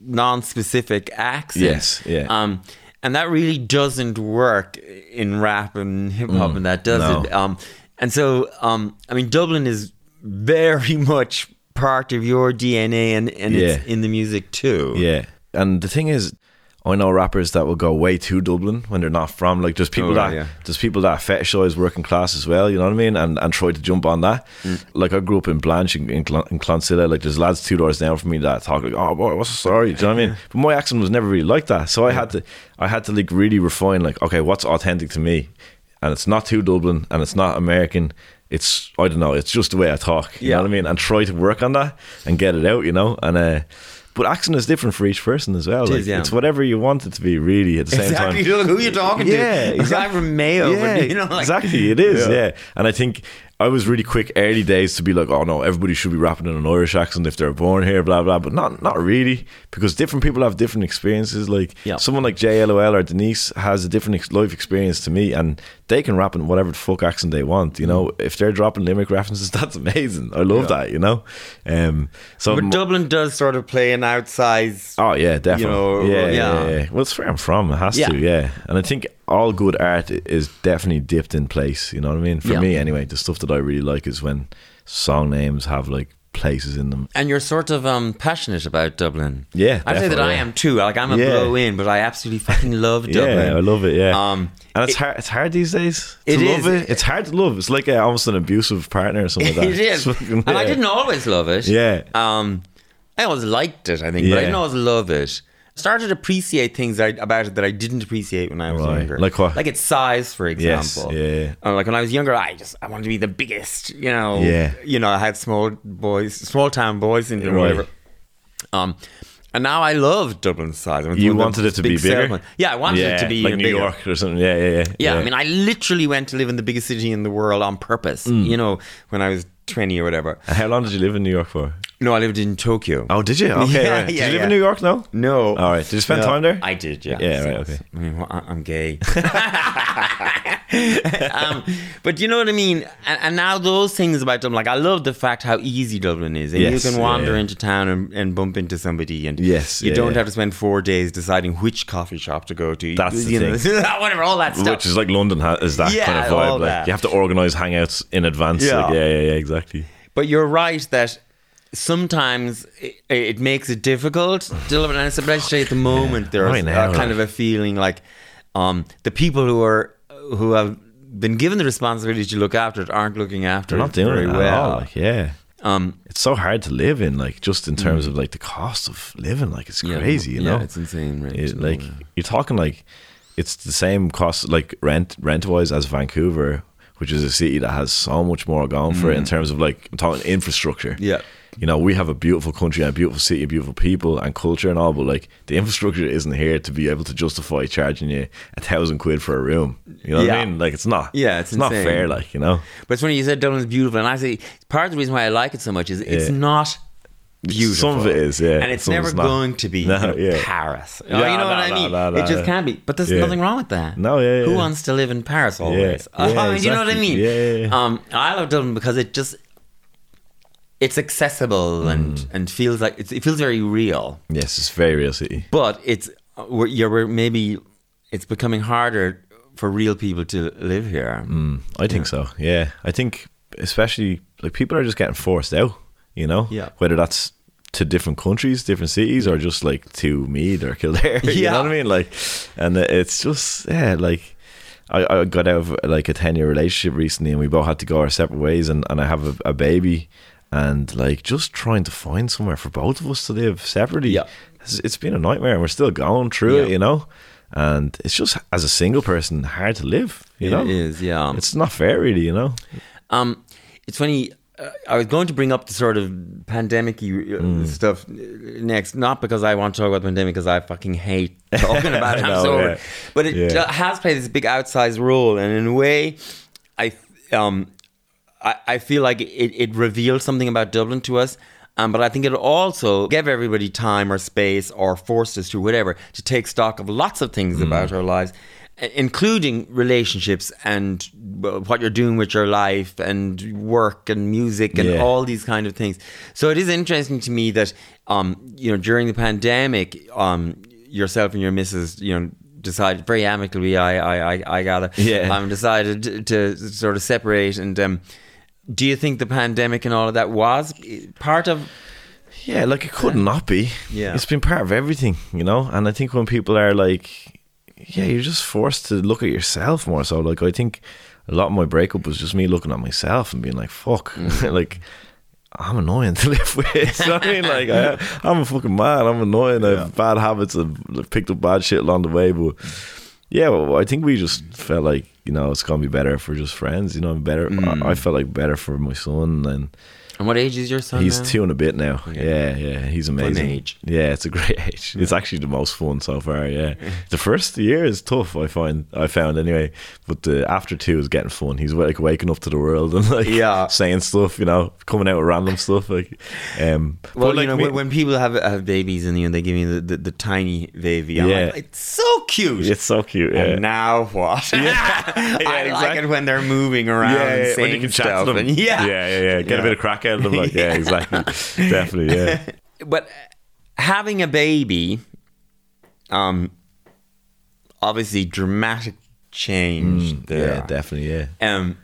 non-specific accent. Yes, yeah. Um, and that really doesn't work in rap and hip hop, mm, and that does no. it. Um, and so, um, I mean, Dublin is very much part of your D N A, and, and yeah. it's in the music too. Yeah. And the thing is, I know rappers that will go way too Dublin when they're not from, like, there's people oh, right, that yeah. there's people that fetishize working class as well, you know what I mean, and and try to jump on that. Mm. Like, I grew up in Blanch in, in, Cl- in Clonsilla, like, there's lads two doors down from me that talk like, oh boy, what's the story, do you know what I mean? But my accent was never really like that, so I yeah. had to I had to like really refine, like, okay, what's authentic to me, and it's not too Dublin and it's not American. It's, I don't know, it's just the way I talk, you yeah. know what I mean, and try to work on that and get it out, you know. And uh but accent is different for each person as well. It like, is, yeah. It's whatever you want it to be, really, at the exactly. same time. Exactly. Look, who are you talking to? Yeah, exactly. From Mayo. Yeah, but, you know, like, exactly. It is, yeah. yeah. And I think I was really quick early days to be like, oh no, everybody should be rapping in an Irish accent if they're born here, blah, blah. But not not really, because different people have different experiences. Like yeah. someone like J L O L or Denise has a different ex- life experience to me, and they can rap in whatever the fuck accent they want. You know, if they're dropping Limerick references, that's amazing. I love yeah. that, you know. Um, so but m- Dublin does sort of play an outsized. Oh yeah, definitely. You know, yeah, yeah. yeah, yeah. Well, it's where I'm from. It has yeah. to, yeah. And I think all good art is definitely dipped in place. You know what I mean? For yeah. me, anyway, the stuff that I really like is when song names have like places in them. And you're sort of um, passionate about Dublin. Yeah, I say that yeah. I am too. Like, I'm a yeah. blow in, but I absolutely fucking love Dublin. Yeah, I love it. Yeah, um, and it's it, hard. It's hard these days. To it love is. It. It's hard to love. It's like a, almost an abusive partner or something like that. It is. Fucking, yeah. And I didn't always love it. Yeah. Um, I always liked it, I think, yeah. but I didn't always love it. started to appreciate things that I, about it that I didn't appreciate when I was right. younger. Like what? Like its size, for example. Yes, yeah. Um, like when I was younger, I just I wanted to be the biggest. You know. Yeah. You know, I had small boys, small town boys, and right. whatever. Um, and now I love Dublin's size. I mean, you wanted it to be bigger. Ceremony. Yeah, I wanted yeah, it to be like New bigger. York or something. Yeah, yeah, yeah, yeah. Yeah, I mean, I literally went to live in the biggest city in the world on purpose. Mm. You know, when I was twenty or whatever. How long did you live in New York for? No, I lived in Tokyo. Oh, did you? Okay, yeah, right. Did yeah, you live yeah. in New York? No, no. All right. Did you spend no, time there? I did. Yeah. Yeah. So, right. Okay. I mean, well, I'm gay. um, but you know what I mean. And, and now those things about Dublin, like I love the fact how easy Dublin is, and yes, you can wander yeah, yeah. into town and, and bump into somebody, and yes, you yeah, don't yeah. have to spend four days deciding which coffee shop to go to. That's you, the you thing. Know, whatever, all that stuff. Which is like London is that yeah, kind of vibe. Like that. You have to organize hangouts in advance. Yeah. Like, yeah, yeah, yeah, exactly. But you're right that. Sometimes it, it makes it difficult, and especially at the moment, yeah, there's right now, a, kind right. of a feeling like um, the people who are who have been given the responsibility to look after it aren't looking after They're it. Not doing very it at well. All. Like, yeah, um, it's so hard to live in, like just in terms mm-hmm. of like the cost of living, like it's crazy, yeah, you know, yeah, it's insane. Right? It, like yeah. you're talking like it's the same cost, like rent rent wise, as Vancouver, which is a city that has so much more going for mm-hmm. it in terms of like I'm talking infrastructure. Yeah. You know, we have a beautiful country and a beautiful city, beautiful people and culture and all, but like the infrastructure isn't here to be able to justify charging you a thousand quid for a room. You know what yeah. I mean? Like it's not. Yeah, it's, it's not fair. Like you know. But it's funny you said Dublin's beautiful, and I say part of the reason why I like it so much is yeah. it's not beautiful. Some of it is, yeah, and it's Some never going to be no, yeah. Paris. Oh, yeah, you know no, what I mean? No, no, no, it just yeah. can't be. But there's yeah. nothing wrong with that. No, yeah. yeah. Who wants to live in Paris always? Yeah, oh, yeah, I mean, exactly. You know what I mean? Yeah, yeah, yeah. Um, I love Dublin because it just. It's accessible and, mm. and feels like it's, it feels very real. Yes, it's a very real city. But it's we're, you're maybe it's becoming harder for real people to live here. Mm, I think yeah. so. Yeah, I think especially like people are just getting forced out. You know, yeah. whether that's to different countries, different cities, or just like to Meath or Kildare. Yeah. You know what I mean? Like, and it's just yeah, like. I, I got out of like a ten year relationship recently, and we both had to go our separate ways, and, and I have a, a baby. And like just trying to find somewhere for both of us to live separately, yeah. it's, it's been a nightmare, and we're still going through yeah. it, you know. And it's just as a single person hard to live, you it know. It is, yeah. It's not fair, really, you know. Um, it's funny. Uh, I was going to bring up the sort of pandemic-y mm. stuff next, not because I want to talk about the pandemic, because I fucking hate talking about it. I'm know, so yeah. over it. But it yeah. ju- has played this big outsized role, and in a way, I. Um, I, I feel like it, it revealed something about Dublin to us, um, but I think it also gave everybody time or space or forced us to whatever to take stock of lots of things mm. about our lives, including relationships and what you're doing with your life and work and music and yeah. all these kind of things. So it is interesting to me that um, you know during the pandemic, um, yourself and your missus, you know. Decided very amicably, I I I gather. Yeah. Um, decided to, to sort of separate. And um, do you think the pandemic and all of that was part of? Yeah, like it could uh, not be. Yeah, it's been part of everything, you know. And I think when people are like, yeah, you're just forced to look at yourself more. So like, I think a lot of my breakup was just me looking at myself and being like, fuck, mm. like. I'm annoying to live with. You know what I mean? Like, I, I'm a fucking man. I'm annoying. I have yeah. bad habits. I've picked up bad shit along the way. But yeah, well, I think we just felt like, you know, it's going to be better if we're just friends. You know, I'm better. Mm. I, I felt like better for my son. And and what age is your son? He's now? two and a bit now. Okay. Yeah, yeah. He's amazing. Fun age. Yeah, it's a great age. Yeah. It's actually the most fun so far. Yeah. The first year is tough, I find. I found anyway. But the after two is getting fun. He's like waking up to the world and like yeah. saying stuff, you know, coming out with random stuff. Like, um, well, like, you know, me, when people have have babies and you know they give me the, the, the tiny baby, I'm yeah. like, it's so cute. It's so cute. Yeah. And now what? Yeah. yeah, I exactly. like it when they're moving around. Yeah, and saying when you can stuff chat to them. And yeah, yeah, yeah. yeah. Get yeah. a bit of crack. I'm like, yeah, exactly. Definitely, yeah. But having a baby, um, obviously dramatic change mm, there. Yeah, definitely, yeah. Um,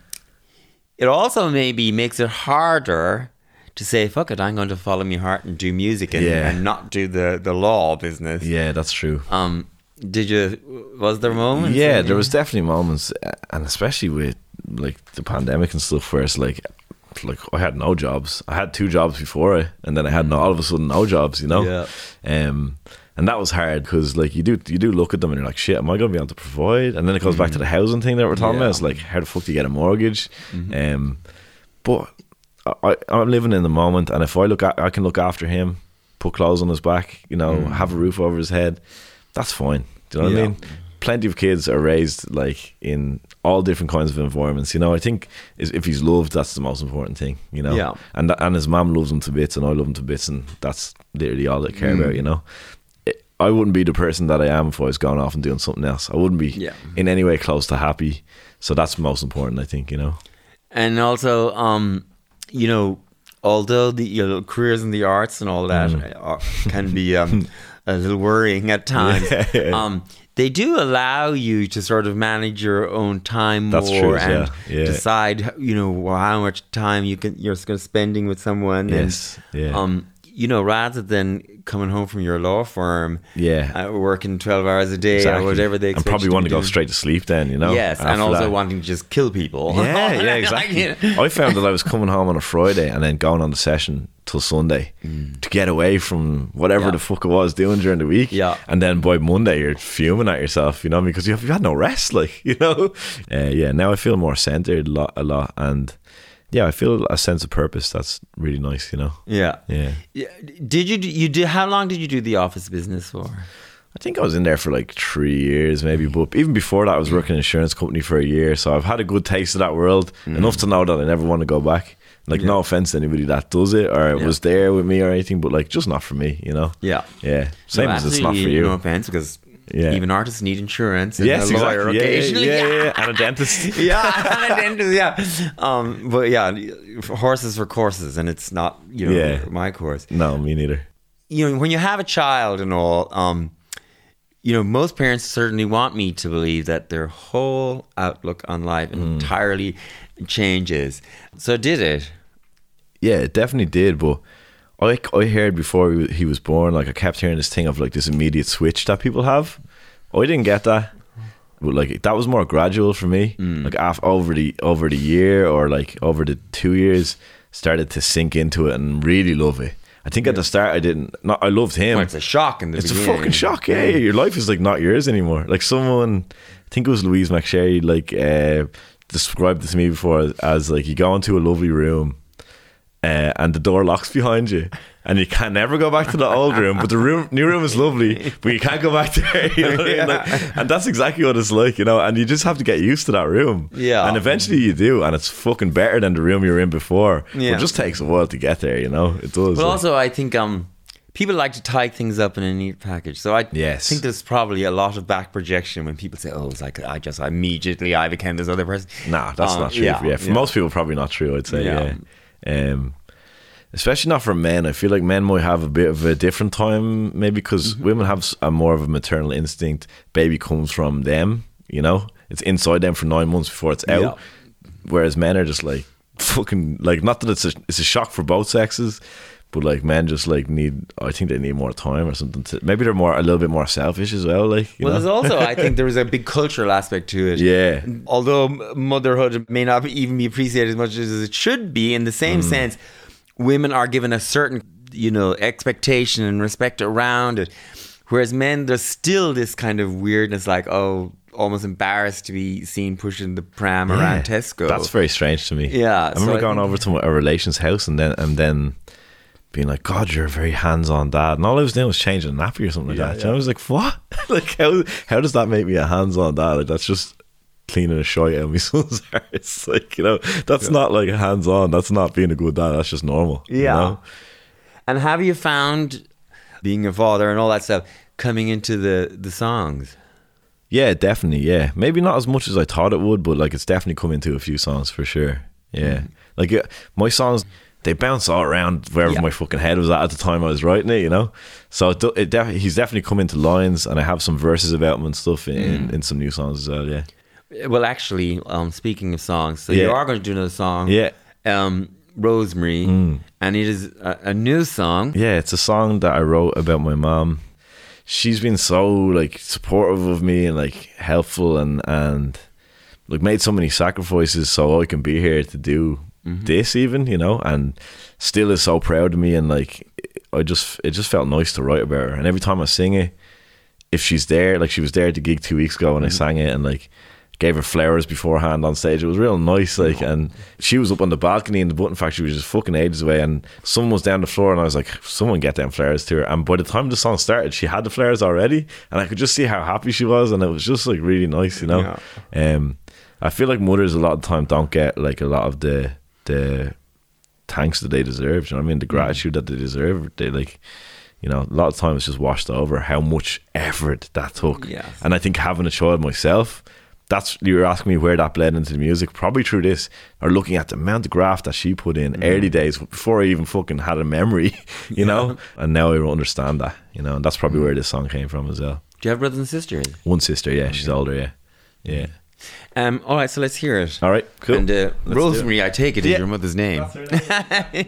it also maybe makes it harder to say, fuck it, I'm going to follow my heart and do music and, yeah. and not do the, the law business. Yeah, that's true. Um, did you, was there moments? Yeah, there you? was definitely moments. And especially with like the pandemic and stuff where it's like, like I had no jobs. I had two jobs before it, and then I had no, all of a sudden no jobs, you know. Yeah. Um, And that was hard because, like, you do you do look at them and you're like, shit, am I going to be able to provide? And then it goes mm-hmm. back to the housing thing that we're talking yeah. about. It's like, how the fuck do you get a mortgage? Mm-hmm. Um, but I, I'm living in the moment, and if I look, at, I can look after him, put clothes on his back, you know, mm-hmm. have a roof over his head. That's fine. Do you know what yeah. I mean? Plenty of kids are raised like in all different kinds of environments. You know, I think if he's loved, that's the most important thing. You know, yeah. and and his mum loves him to bits, and I love him to bits, and that's literally all I care mm-hmm. about. You know. I wouldn't be the person that I am if I was going off and doing something else. I wouldn't be yeah. in any way close to happy. So that's most important, I think, you know. And also, um, you know, although the you know, careers in the arts and all that mm. are, can be um, a little worrying at times, yeah. um, they do allow you to sort of manage your own time that's more true, and yeah. Yeah. decide, you know, how much time you can, you're spending with someone. Yes, and, yeah. Um, you know, rather than coming home from your law firm, yeah, uh, working twelve hours a day exactly. or whatever they expect, and probably wanting to go straight to sleep then, you know. Yes, and also that. wanting to just kill people. Yeah, yeah, exactly. Like, you know. I found that I was coming home on a Friday and then going on the session till Sunday mm. to get away from whatever yeah. the fuck I was doing during the week. Yeah, and then by Monday you're fuming at yourself, you know, because you've had no rest, like, you know. Uh, yeah, now I feel more centered a lot, a lot, and. Yeah, I feel a sense of purpose. That's really nice, you know. Yeah, yeah. yeah. Did you do, you do? How long did you do the office business for? I think I was in there for like three years, maybe. But even before that, I was working in an insurance company for a year, so I've had a good taste of that world mm. enough to know that I never want to go back. Like, yeah. no offense to anybody that does it or yeah. was there with me or anything, but like, just not for me, you know. Yeah, yeah. Same no, as it's not for you. No offense, because. Yeah. Even artists need insurance and yes, a lawyer exactly. yeah, occasionally. Yeah, yeah, yeah. And a dentist. yeah, and a dentist, yeah. Um, but yeah, horses for courses, and it's not, you know, yeah. my course. No, me neither. You know, when you have a child and all, um, you know, most parents certainly want me to believe that their whole outlook on life mm. entirely changes. So did it? Yeah, it definitely did, but... I, I heard before he was born, like I kept hearing this thing of like this immediate switch that people have. I didn't get that, but like that was more gradual for me. Mm. Like af- over the over the year or like over the two years, started to sink into it and really love it. I think yeah. at the start I didn't. Not I loved him. Well, it's a shock in the it's beginning. It's a fucking shock. Yeah, yeah, your life is like not yours anymore. Like someone, I think it was Louise McSherry, like uh, described this to me before as, as like you go into a lovely room. Uh, and the door locks behind you, and you can never go back to the old room. But the room, new room is lovely, but you can't go back there. You know? yeah. like, and that's exactly what it's like, you know. And you just have to get used to that room. Yeah. And eventually you do, and it's fucking better than the room you were in before. Yeah. It just takes a while to get there, you know. It does. But like. also, I think um, people like to tie things up in a neat package. So I yes. think there's probably a lot of back projection when people say, "Oh, it's like I just immediately I became this other person." Nah, that's um, not true. Yeah. yeah. For yeah. most people, probably not true. I'd say. Yeah. yeah. Um, especially not for men. I feel like men might have a bit of a different time, maybe because mm-hmm. women have a more of a maternal instinct. Baby comes from them, you know. It's inside them for nine months before it's out. Yeah. Whereas men are just like fucking like not that it's a it's a shock for both sexes, but like men just like need. I think they need more time or something. To, maybe they're more a little bit more selfish as well. Like you well, know? There's also I think there is a big cultural aspect to it. Yeah. Although motherhood may not even be appreciated as much as it should be, in the same mm. sense, women are given a certain you know expectation and respect around it, whereas men there's still this kind of weirdness, like oh. almost embarrassed to be seen pushing the pram yeah. around Tesco. That's very strange to me. Yeah, I remember so going I over to a relation's house and then and then being like, "God, you're a very hands-on dad," and all I was doing was changing a nappy or something yeah, like that. Yeah. And I was like, "What? like how how does that make me a hands-on dad? Like that's just cleaning a shite out of my son's hair. It's like you know that's yeah. not like hands-on. That's not being a good dad. That's just normal." Yeah. You know? And have you found being a father and all that stuff coming into the the songs? Yeah, definitely, yeah. Maybe not as much as I thought it would, but like it's definitely come into a few songs for sure. Yeah. Mm-hmm. Like uh, my songs, they bounce all around wherever yeah. my fucking head was at at the time I was writing it, you know? So it, it def- he's definitely come into lines, and I have some verses about him and stuff in, mm. in, in some new songs as well, yeah. Well, actually, um, speaking of songs, so yeah. you are going to do another song. Yeah. Um, Rosemary, mm. and it is a, a new song. Yeah, it's a song that I wrote about my mom. She's been so like supportive of me and like helpful and and like made so many sacrifices so I can be here to do mm-hmm. this even, you know, and still is so proud of me and like I just it just felt nice to write about her. And every time I sing it, if she's there, like she was there at the gig two weeks ago when mm-hmm. I sang it, and like gave her flowers beforehand on stage. It was real nice, like, and she was up on the balcony in the Button Factory, which is fucking ages away, and someone was down the floor, and I was like, someone get them flowers to her. And by the time the song started, she had the flowers already, and I could just see how happy she was, and it was just like really nice, you know. Yeah. Um, I feel like mothers a lot of the time don't get like a lot of the the thanks that they deserve. You know what I mean? The gratitude that they deserve. They like. You know, a lot of times it's just washed over how much effort that took. Yes. And I think having a child myself, that's, you were asking me where that bled into the music, probably through this, or looking at the amount of graft that she put in mm. early days before I even fucking had a memory, you yeah. know? And now I understand that, you know, and that's probably mm. where this song came from as well. Do you have brothers and sisters? One sister, yeah, okay. She's older, yeah. Yeah. Um, all right, so let's hear it. All right, cool. And uh, Rosemary, I take it, yeah. is your mother's name. That's her name.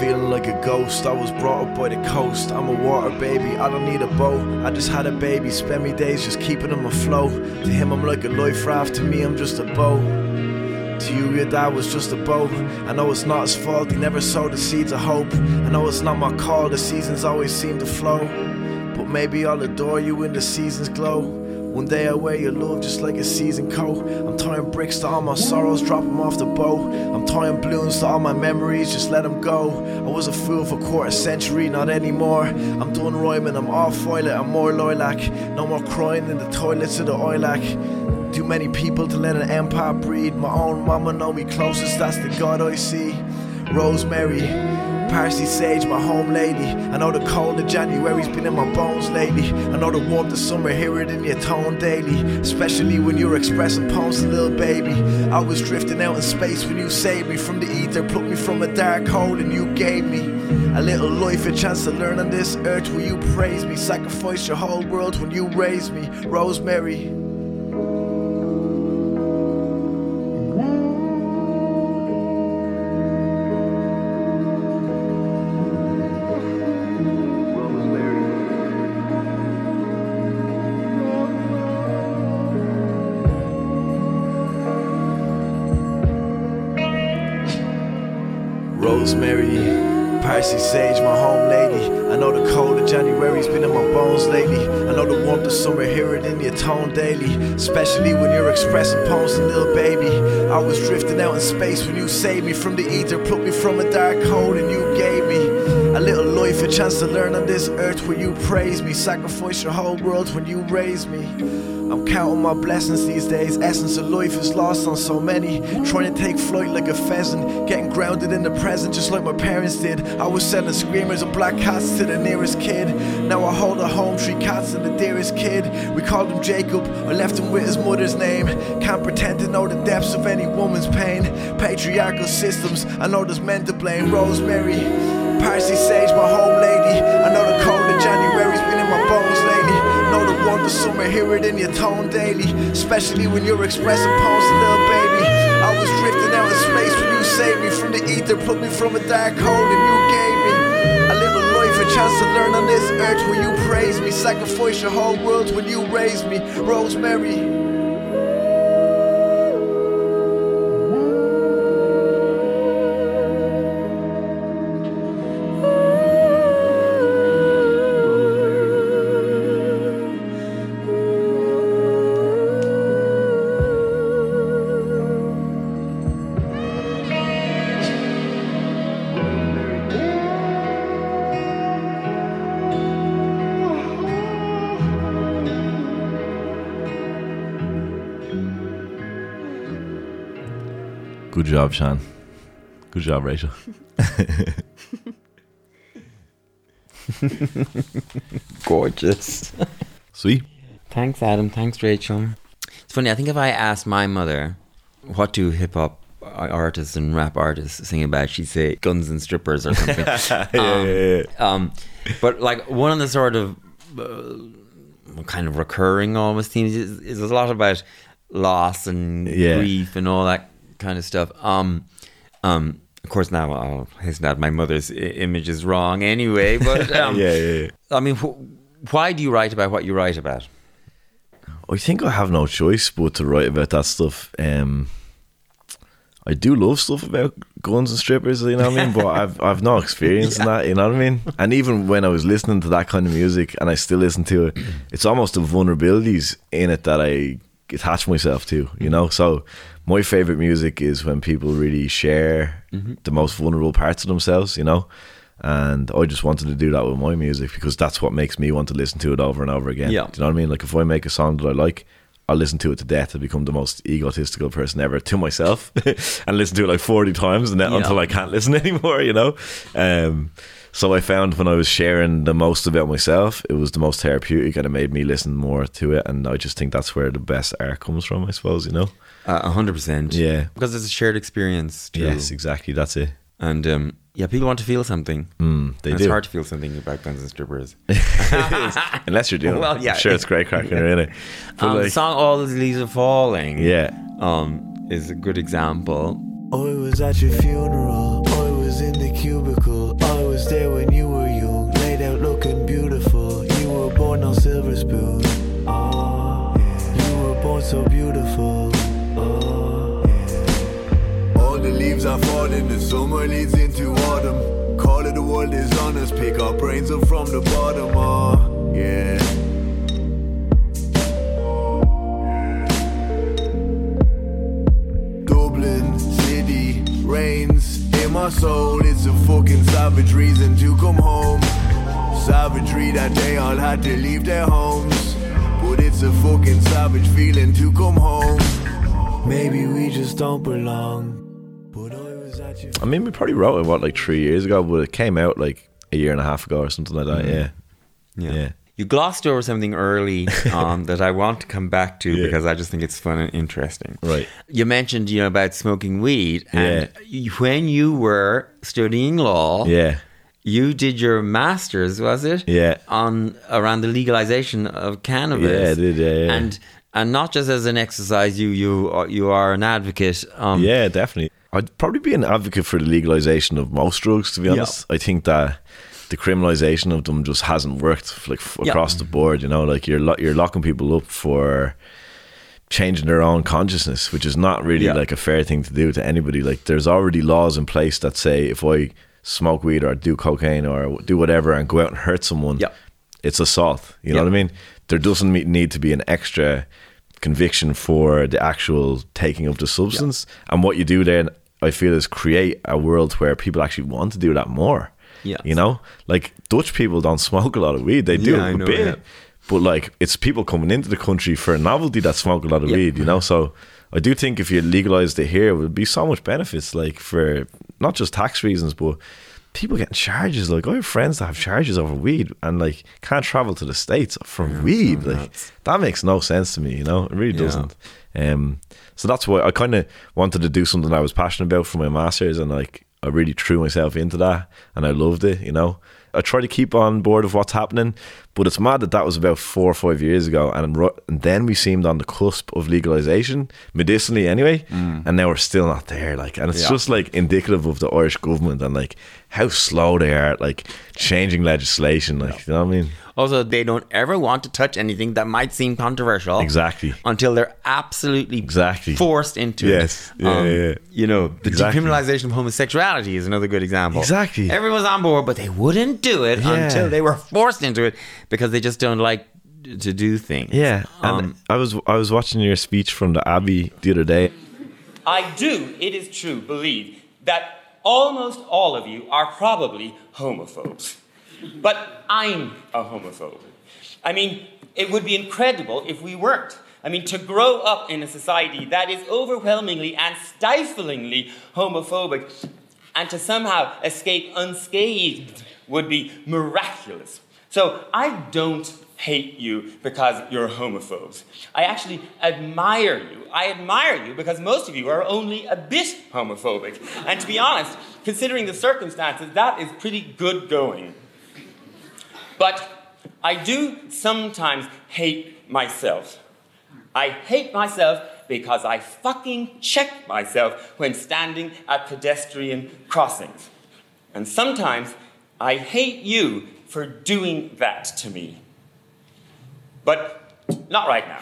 Feeling like a ghost, I was brought up by the coast. I'm a water baby, I don't need a boat. I just had a baby, spend me days just keeping him afloat. To him I'm like a life raft, to me I'm just a boat. To you your dad was just a boat. I know it's not his fault, he never sowed the seeds of hope. I know it's not my call, the seasons always seem to flow. But maybe I'll adore you in the seasons glow. One day I wear your love just like a season coat. I'm tying bricks to all my sorrows, drop them off the boat. I'm tying balloons to all my memories, just let them go. I was a fool for quarter century, not anymore. I'm done rhyming, I'm off oil, I'm more lilac. No more crying in the toilets of the oilac. Too many people to let an empire breed. My own mama know me closest, that's the God I see. Rosemary, Parsley, sage, my home lady. I know the cold of January's been in my bones lately. I know the warmth of summer, hear it in your tone daily. Especially when you're expressing poems to little baby. I was drifting out in space when you saved me from the ether, plucked me from a dark hole and you gave me a little life, a chance to learn on this earth where you praise me, sacrifice your whole world when you raise me. Rosemary. Rosemary, Parsley, sage, my home lady. I know the cold of January's been in my bones lately. I know the warmth of summer, hear it in your tone daily. Especially when you're expressing poems to little baby. I was drifting out in space when you saved me from the ether, plucked me from a dark hole and you gave me a little life, a chance to learn on this earth where you praise me, sacrifice your whole world when you raise me. I'm counting my blessings these days. Essence of life is lost on so many. Trying to take flight like a pheasant, getting grounded in the present just like my parents did. I was selling screamers and black cats to the nearest kid. Now I hold a home, three cats and the dearest kid. We called him Jacob, I left him with his mother's name. Can't pretend to know the depths of any woman's pain. Patriarchal systems, I know there's men to blame. Rosemary, Parsley, sage, my home lady. I know the cold of January's been in my bones lately. Know the warmth of summer, hear it in your tone daily. Especially when you're expressing poems to little baby. I was drifting out in space when you saved me from the ether, plucked me from a dark hole and you gave me a little life, a chance to learn on this earth when you praise me, sacrifice your whole world when you raise me. Rosemary. Good job, Sean. Good job, Rachel. Gorgeous. Sweet. Thanks, Adam. Thanks, Rachel. It's funny, I think if I asked my mother, what do hip-hop artists and rap artists sing about, she'd say guns and strippers or something. yeah, um, yeah, yeah. Um, but like one of the sort of... Uh, kind of recurring almost themes. It's, it's a lot about loss and yeah. grief and all that kind of stuff. Um, um, of course, now I'll hasten to add my mother's I- image is wrong anyway. But um, yeah, yeah, yeah. I mean, wh- why do you write about what you write about? I think I have no choice but to write about that stuff. Um, I do love stuff about guns and strippers, you know what I mean? But I've I've no experience yeah. in that, you know what I mean? And even when I was listening to that kind of music, and I still listen to it, it's almost the vulnerabilities in it that I attach myself to, you know? So my favourite music is when people really share mm-hmm. the most vulnerable parts of themselves, you know? And I just wanted to do that with my music because that's what makes me want to listen to it over and over again. Yeah. Do you know what I mean? Like if I make a song that I like, I'll listen to it to death and become the most egotistical person ever to myself and listen to it like forty times and then yeah. until I can't listen anymore, you know? Um, so I found when I was sharing the most about myself, it was the most therapeutic and it made me listen more to it. And I just think that's where the best art comes from, I suppose, you know? A hundred percent. Yeah. Because it's a shared experience too. Yes, exactly. That's it. And, um, yeah, people want to feel something. Mm, they and do. It's hard to feel something about guns and strippers. Unless you're doing well, yeah. I'm sure it's great cracking, yeah. isn't it? Um, like, the song All the Leaves Are Falling yeah. um, is a good example. I was at your funeral. I was in the cubicle. I was there when you were young, laid out looking beautiful. You were born on silver spoon. Oh, yeah. You were born so beautiful. The leaves are falling, the summer leads into autumn. Call it the world is on us, pick our brains up from the bottom. Oh, yeah. Dublin city rains in my soul. It's a fucking savage reason to come home. Savagery that they all had to leave their homes. But it's a fucking savage feeling to come home. Maybe we just don't belong. I mean, we probably wrote it, what, like three years ago, but it came out like a year and a half ago or something like that, mm-hmm. yeah. yeah. Yeah. You glossed over something early um, that I want to come back to yeah. because I just think it's fun and interesting. Right. You mentioned, you know, about smoking weed. And yeah. when you were studying law, yeah. you did your master's, was it? Yeah. On around the legalization of cannabis. Yeah, I did, yeah, yeah. And, and not just as an exercise, you you, you are an advocate. Um, yeah, definitely. I'd probably be an advocate for the legalization of most drugs, to be honest. Yep. I think that the criminalization of them just hasn't worked like f- yep. across the board, you know, like you're lo- you're locking people up for changing their own consciousness, which is not really yep. like a fair thing to do to anybody. Like there's already laws in place that say if I smoke weed or do cocaine or do whatever and go out and hurt someone, yep. it's assault, you know yep. what I mean? There doesn't need to be an extra conviction for the actual taking of the substance. Yep. And what you do then, I feel, is create a world where people actually want to do that more. Yeah, you know, like Dutch people don't smoke a lot of weed. They do yeah, a know, bit, yeah. but like it's people coming into the country for a novelty that smoke a lot of yeah. weed. You know, so I do think if you legalized it here, it would be so much benefits, like for not just tax reasons, but people getting charges. Like I have friends that have charges over weed and like can't travel to the States from yeah, weed. So like nuts. That makes no sense to me. You know, it really yeah. doesn't. Um, so that's why I kind of wanted to do something I was passionate about for my master's, and like I really threw myself into that and I loved it, you know. I try to keep on board of what's happening, but it's mad that that was about four or five years ago and, and then we seemed on the cusp of legalization, medicinally anyway, mm. and now we're still not there. Like, and it's yeah. just like indicative of the Irish government and like how slow they are at like changing legislation, like yeah. you know what I mean? Also, they don't ever want to touch anything that might seem controversial. Exactly. Until they're absolutely exactly. forced into yes. it. Yes. Yeah, um, yeah, yeah. You know, the exactly. decriminalization of homosexuality is another good example. Exactly. Everyone was on board, but they wouldn't do it yeah. until they were forced into it because they just don't like to do things. Yeah. Um, and I was I was watching your speech from the Abbey the other day. I do, it is true, believe that almost all of you are probably homophobes. But I'm a homophobe. I mean, it would be incredible if we weren't. I mean, to grow up in a society that is overwhelmingly and stiflingly homophobic and to somehow escape unscathed would be miraculous. So I don't hate you because you're homophobes. I actually admire you. I admire you because most of you are only a bit homophobic. And to be honest, considering the circumstances, that is pretty good going. But I do sometimes hate myself. I hate myself because I fucking check myself when standing at pedestrian crossings. And sometimes I hate you for doing that to me. But not right now.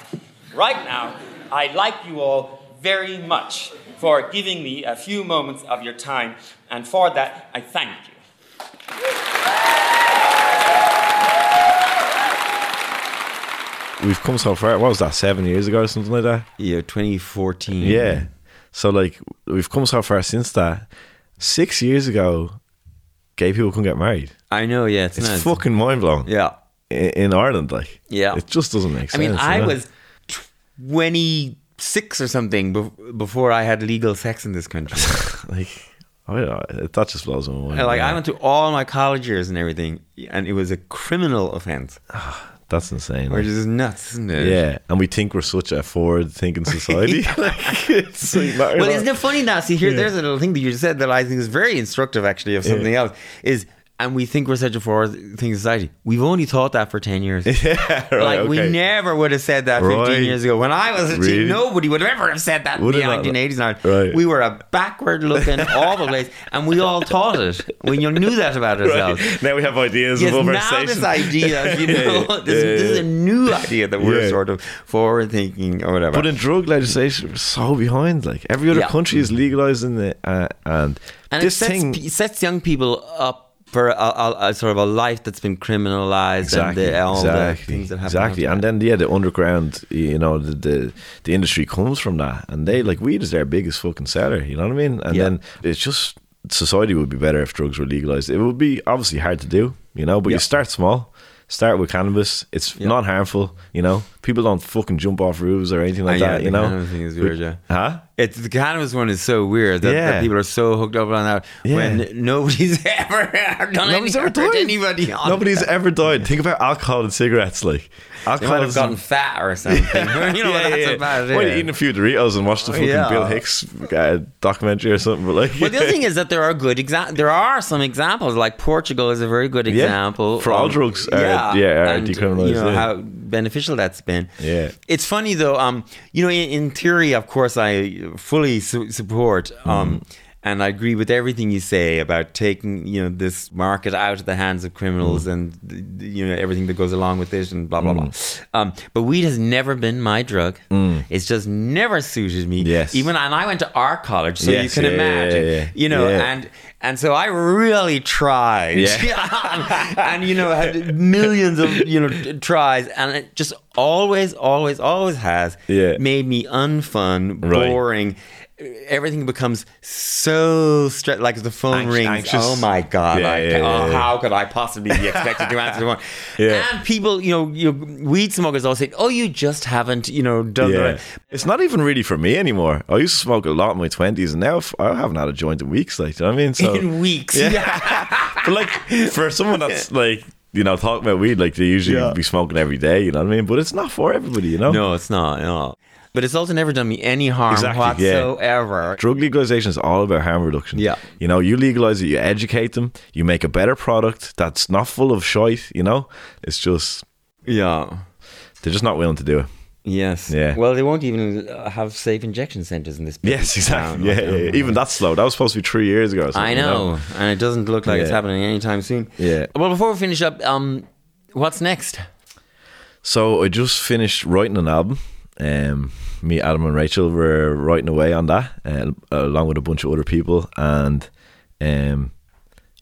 Right now, I like you all very much for giving me a few moments of your time, and for that, I thank you. We've come so far. What was that, seven years ago or something like that? Yeah, twenty fourteen. Yeah. So, like, we've come so far since that. Six years ago, gay people couldn't get married. I know, yeah. It's, it's nice. Fucking mind-blowing. Yeah. In, in Ireland, like. Yeah. It just doesn't make sense. I mean, I know? was twenty-six or something be- before I had legal sex in this country. Like, I don't know, that just blows my mind. Like, yeah. I went to all my college years and everything, and it was a criminal offense. That's insane. Which is nuts, isn't it? Yeah, and we think we're such a forward-thinking society. Like, it's like, well, not. Isn't it funny now? See, here, yeah. There's a little thing that you said that I think is very instructive, actually, of something yeah. else. Is and we think we're such a forward-thinking society. We've only thought that for ten years. Yeah, right, like okay. We never would have said that fifteen right. years ago. When I was a really? teen, nobody would ever have said that would in the nineteen eighties. Right. We were a backward-looking, awful place, and we all thought it. We all knew that about ourselves. Right. Now we have ideas yes, of overstation. Now this idea, you know, this, yeah, yeah, yeah. this is a new idea that we're yeah. sort of forward-thinking or whatever. But in drug legislation, we're so behind. Like every other yeah. country is legalising it, uh, and and this it sets, thing it sets young people up. For a, a, a sort of a life that's been criminalized, exactly, and the, all exactly, the things that happen. Exactly, and then yeah, the underground, you know, the, the the industry comes from that, and they like weed is their biggest fucking seller. You know what I mean? And yeah. then it's just society would be better if drugs were legalized. It would be obviously hard to do, you know, but yeah. you start small. Start with cannabis. It's yeah. not harmful, you know. People don't fucking jump off roofs or anything like uh, yeah, that, you know. The cannabis thing is weird, yeah. Huh? It's the cannabis one is so weird that, yeah. that people are so hooked up on that yeah. when nobody's ever done nobody's ever died. Anybody on nobody's that. ever died. Think about alcohol and cigarettes, like alcohol. They might have gotten fat or something. Yeah. You know yeah, that's yeah. about it. Might have eaten a few Doritos and watched the fucking yeah. Bill Hicks uh, documentary or something. But like, well, the other thing is that there are good exa- there are some examples. Like Portugal is a very good example yeah. for all um, drugs. Are, yeah. Yeah, and you know yeah. how beneficial that's been. Yeah, it's funny though. Um, you know, in, in theory, of course, I fully su- support. Um, mm. and I agree with everything you say about taking, you know, this market out of the hands of criminals mm. and you know everything that goes along with this and blah blah mm. blah. Um, but weed has never been my drug. Mm. It's just never suited me. Yes, even and I went to art college, so yes, you can yeah, imagine. Yeah, yeah, yeah. You know, yeah. and. And so I really tried, yeah. and, you know, had millions of, you know, tries. And it just always, always, always has yeah. made me unfun, boring. Right. Everything becomes so, stre- like the phone Anx- rings. Anxious. Oh, my God. Yeah, like, yeah, yeah, oh, yeah. How could I possibly be expected to answer the phone? Yeah. And people, you know, you weed smokers all say, oh, you just haven't, you know, done yeah. the right. It's not even really for me anymore. I used to smoke a lot in my twenties, and now I haven't had a joint in weeks. Like, you know what I mean? So, in weeks, yeah. yeah. But like for someone that's like, you know, talking about weed, like they usually yeah. be smoking every day. You know what I mean? But it's not for everybody, you know. No, it's not. No. But it's also never done me any harm exactly, whatsoever. Yeah. Drug legalization is all about harm reduction. Yeah. You know, you legalize it, you educate them, you make a better product that's not full of shite. You know, it's just yeah, they're just not willing to do it. Yes. Yeah. Well, they won't even have safe injection centres in this place. Yes, exactly. Yeah, yeah, yeah. Even that's slow. That was supposed to be three years ago. Or I know. You know, and it doesn't look like yeah. it's happening anytime soon. Yeah. Well, before we finish up, um, what's next? So I just finished writing an album. Um, me, Adam, and Rachel were writing away on that, uh, along with a bunch of other people, and um,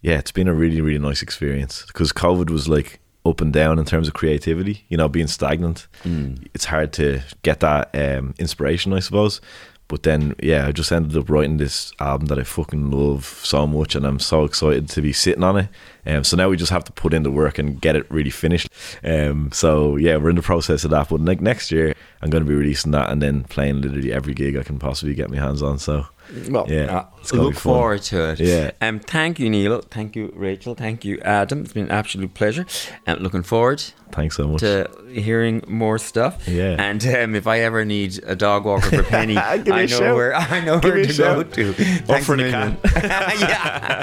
yeah, it's been a really, really nice experience because COVID was like. Up and down in terms of creativity, you know, being stagnant. Mm. It's hard to get that um, inspiration, I suppose. But then, yeah, I just ended up writing this album that I fucking love so much, and I'm so excited to be sitting on it. Um, so now we just have to put in the work and get it really finished. Um, so yeah, we're in the process of that. But like next year, I'm going to be releasing that and then playing literally every gig I can possibly get my hands on. So. Well, yeah, uh, look forward to it. Yeah. Um, thank you, Neil. Thank you, Rachel. Thank you, Adam. It's been an absolute pleasure. I'm um, looking forward. Thanks so much. To hearing more stuff. Yeah. And um, if I ever need a dog walker for Penny, I know show. where I know Give where to go to. Thanks for the cat. Yeah.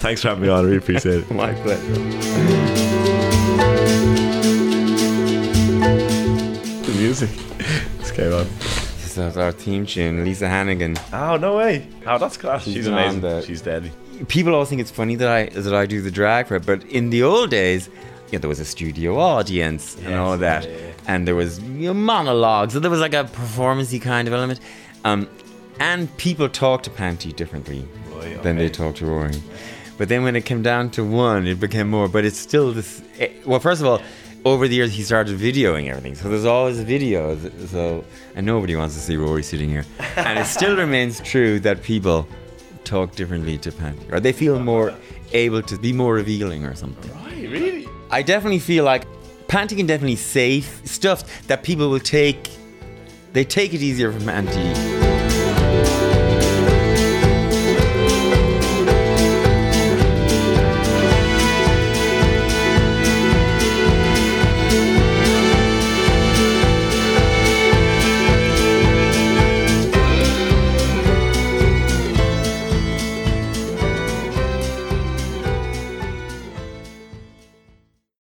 Thanks for having me on. I really appreciate it. My pleasure. music. Let's go on. This is our team tune, Lisa Hannigan. Oh, no way. Oh, that's class. She's, She's amazing. The, She's deadly. People always think it's funny that I that I do the drag prep, but in the old days, yeah, there was a studio audience yes, and all of that. Yeah, yeah. And there was you know, monologues. And there was like a performance-y kind of element. Um, and people talk to Panty differently oh, yeah, than okay. they talk to Roaring. But then when it came down to one, it became more. But it's still this... It, well, first of all, over the years, he started videoing everything. So there's always videos. So, and nobody wants to see Rory sitting here. And it still remains true that people talk differently to Panty. Or they feel more able to be more revealing or something. Right, really? I definitely feel like Panty can definitely say stuff that people will take... They take it easier from Panty.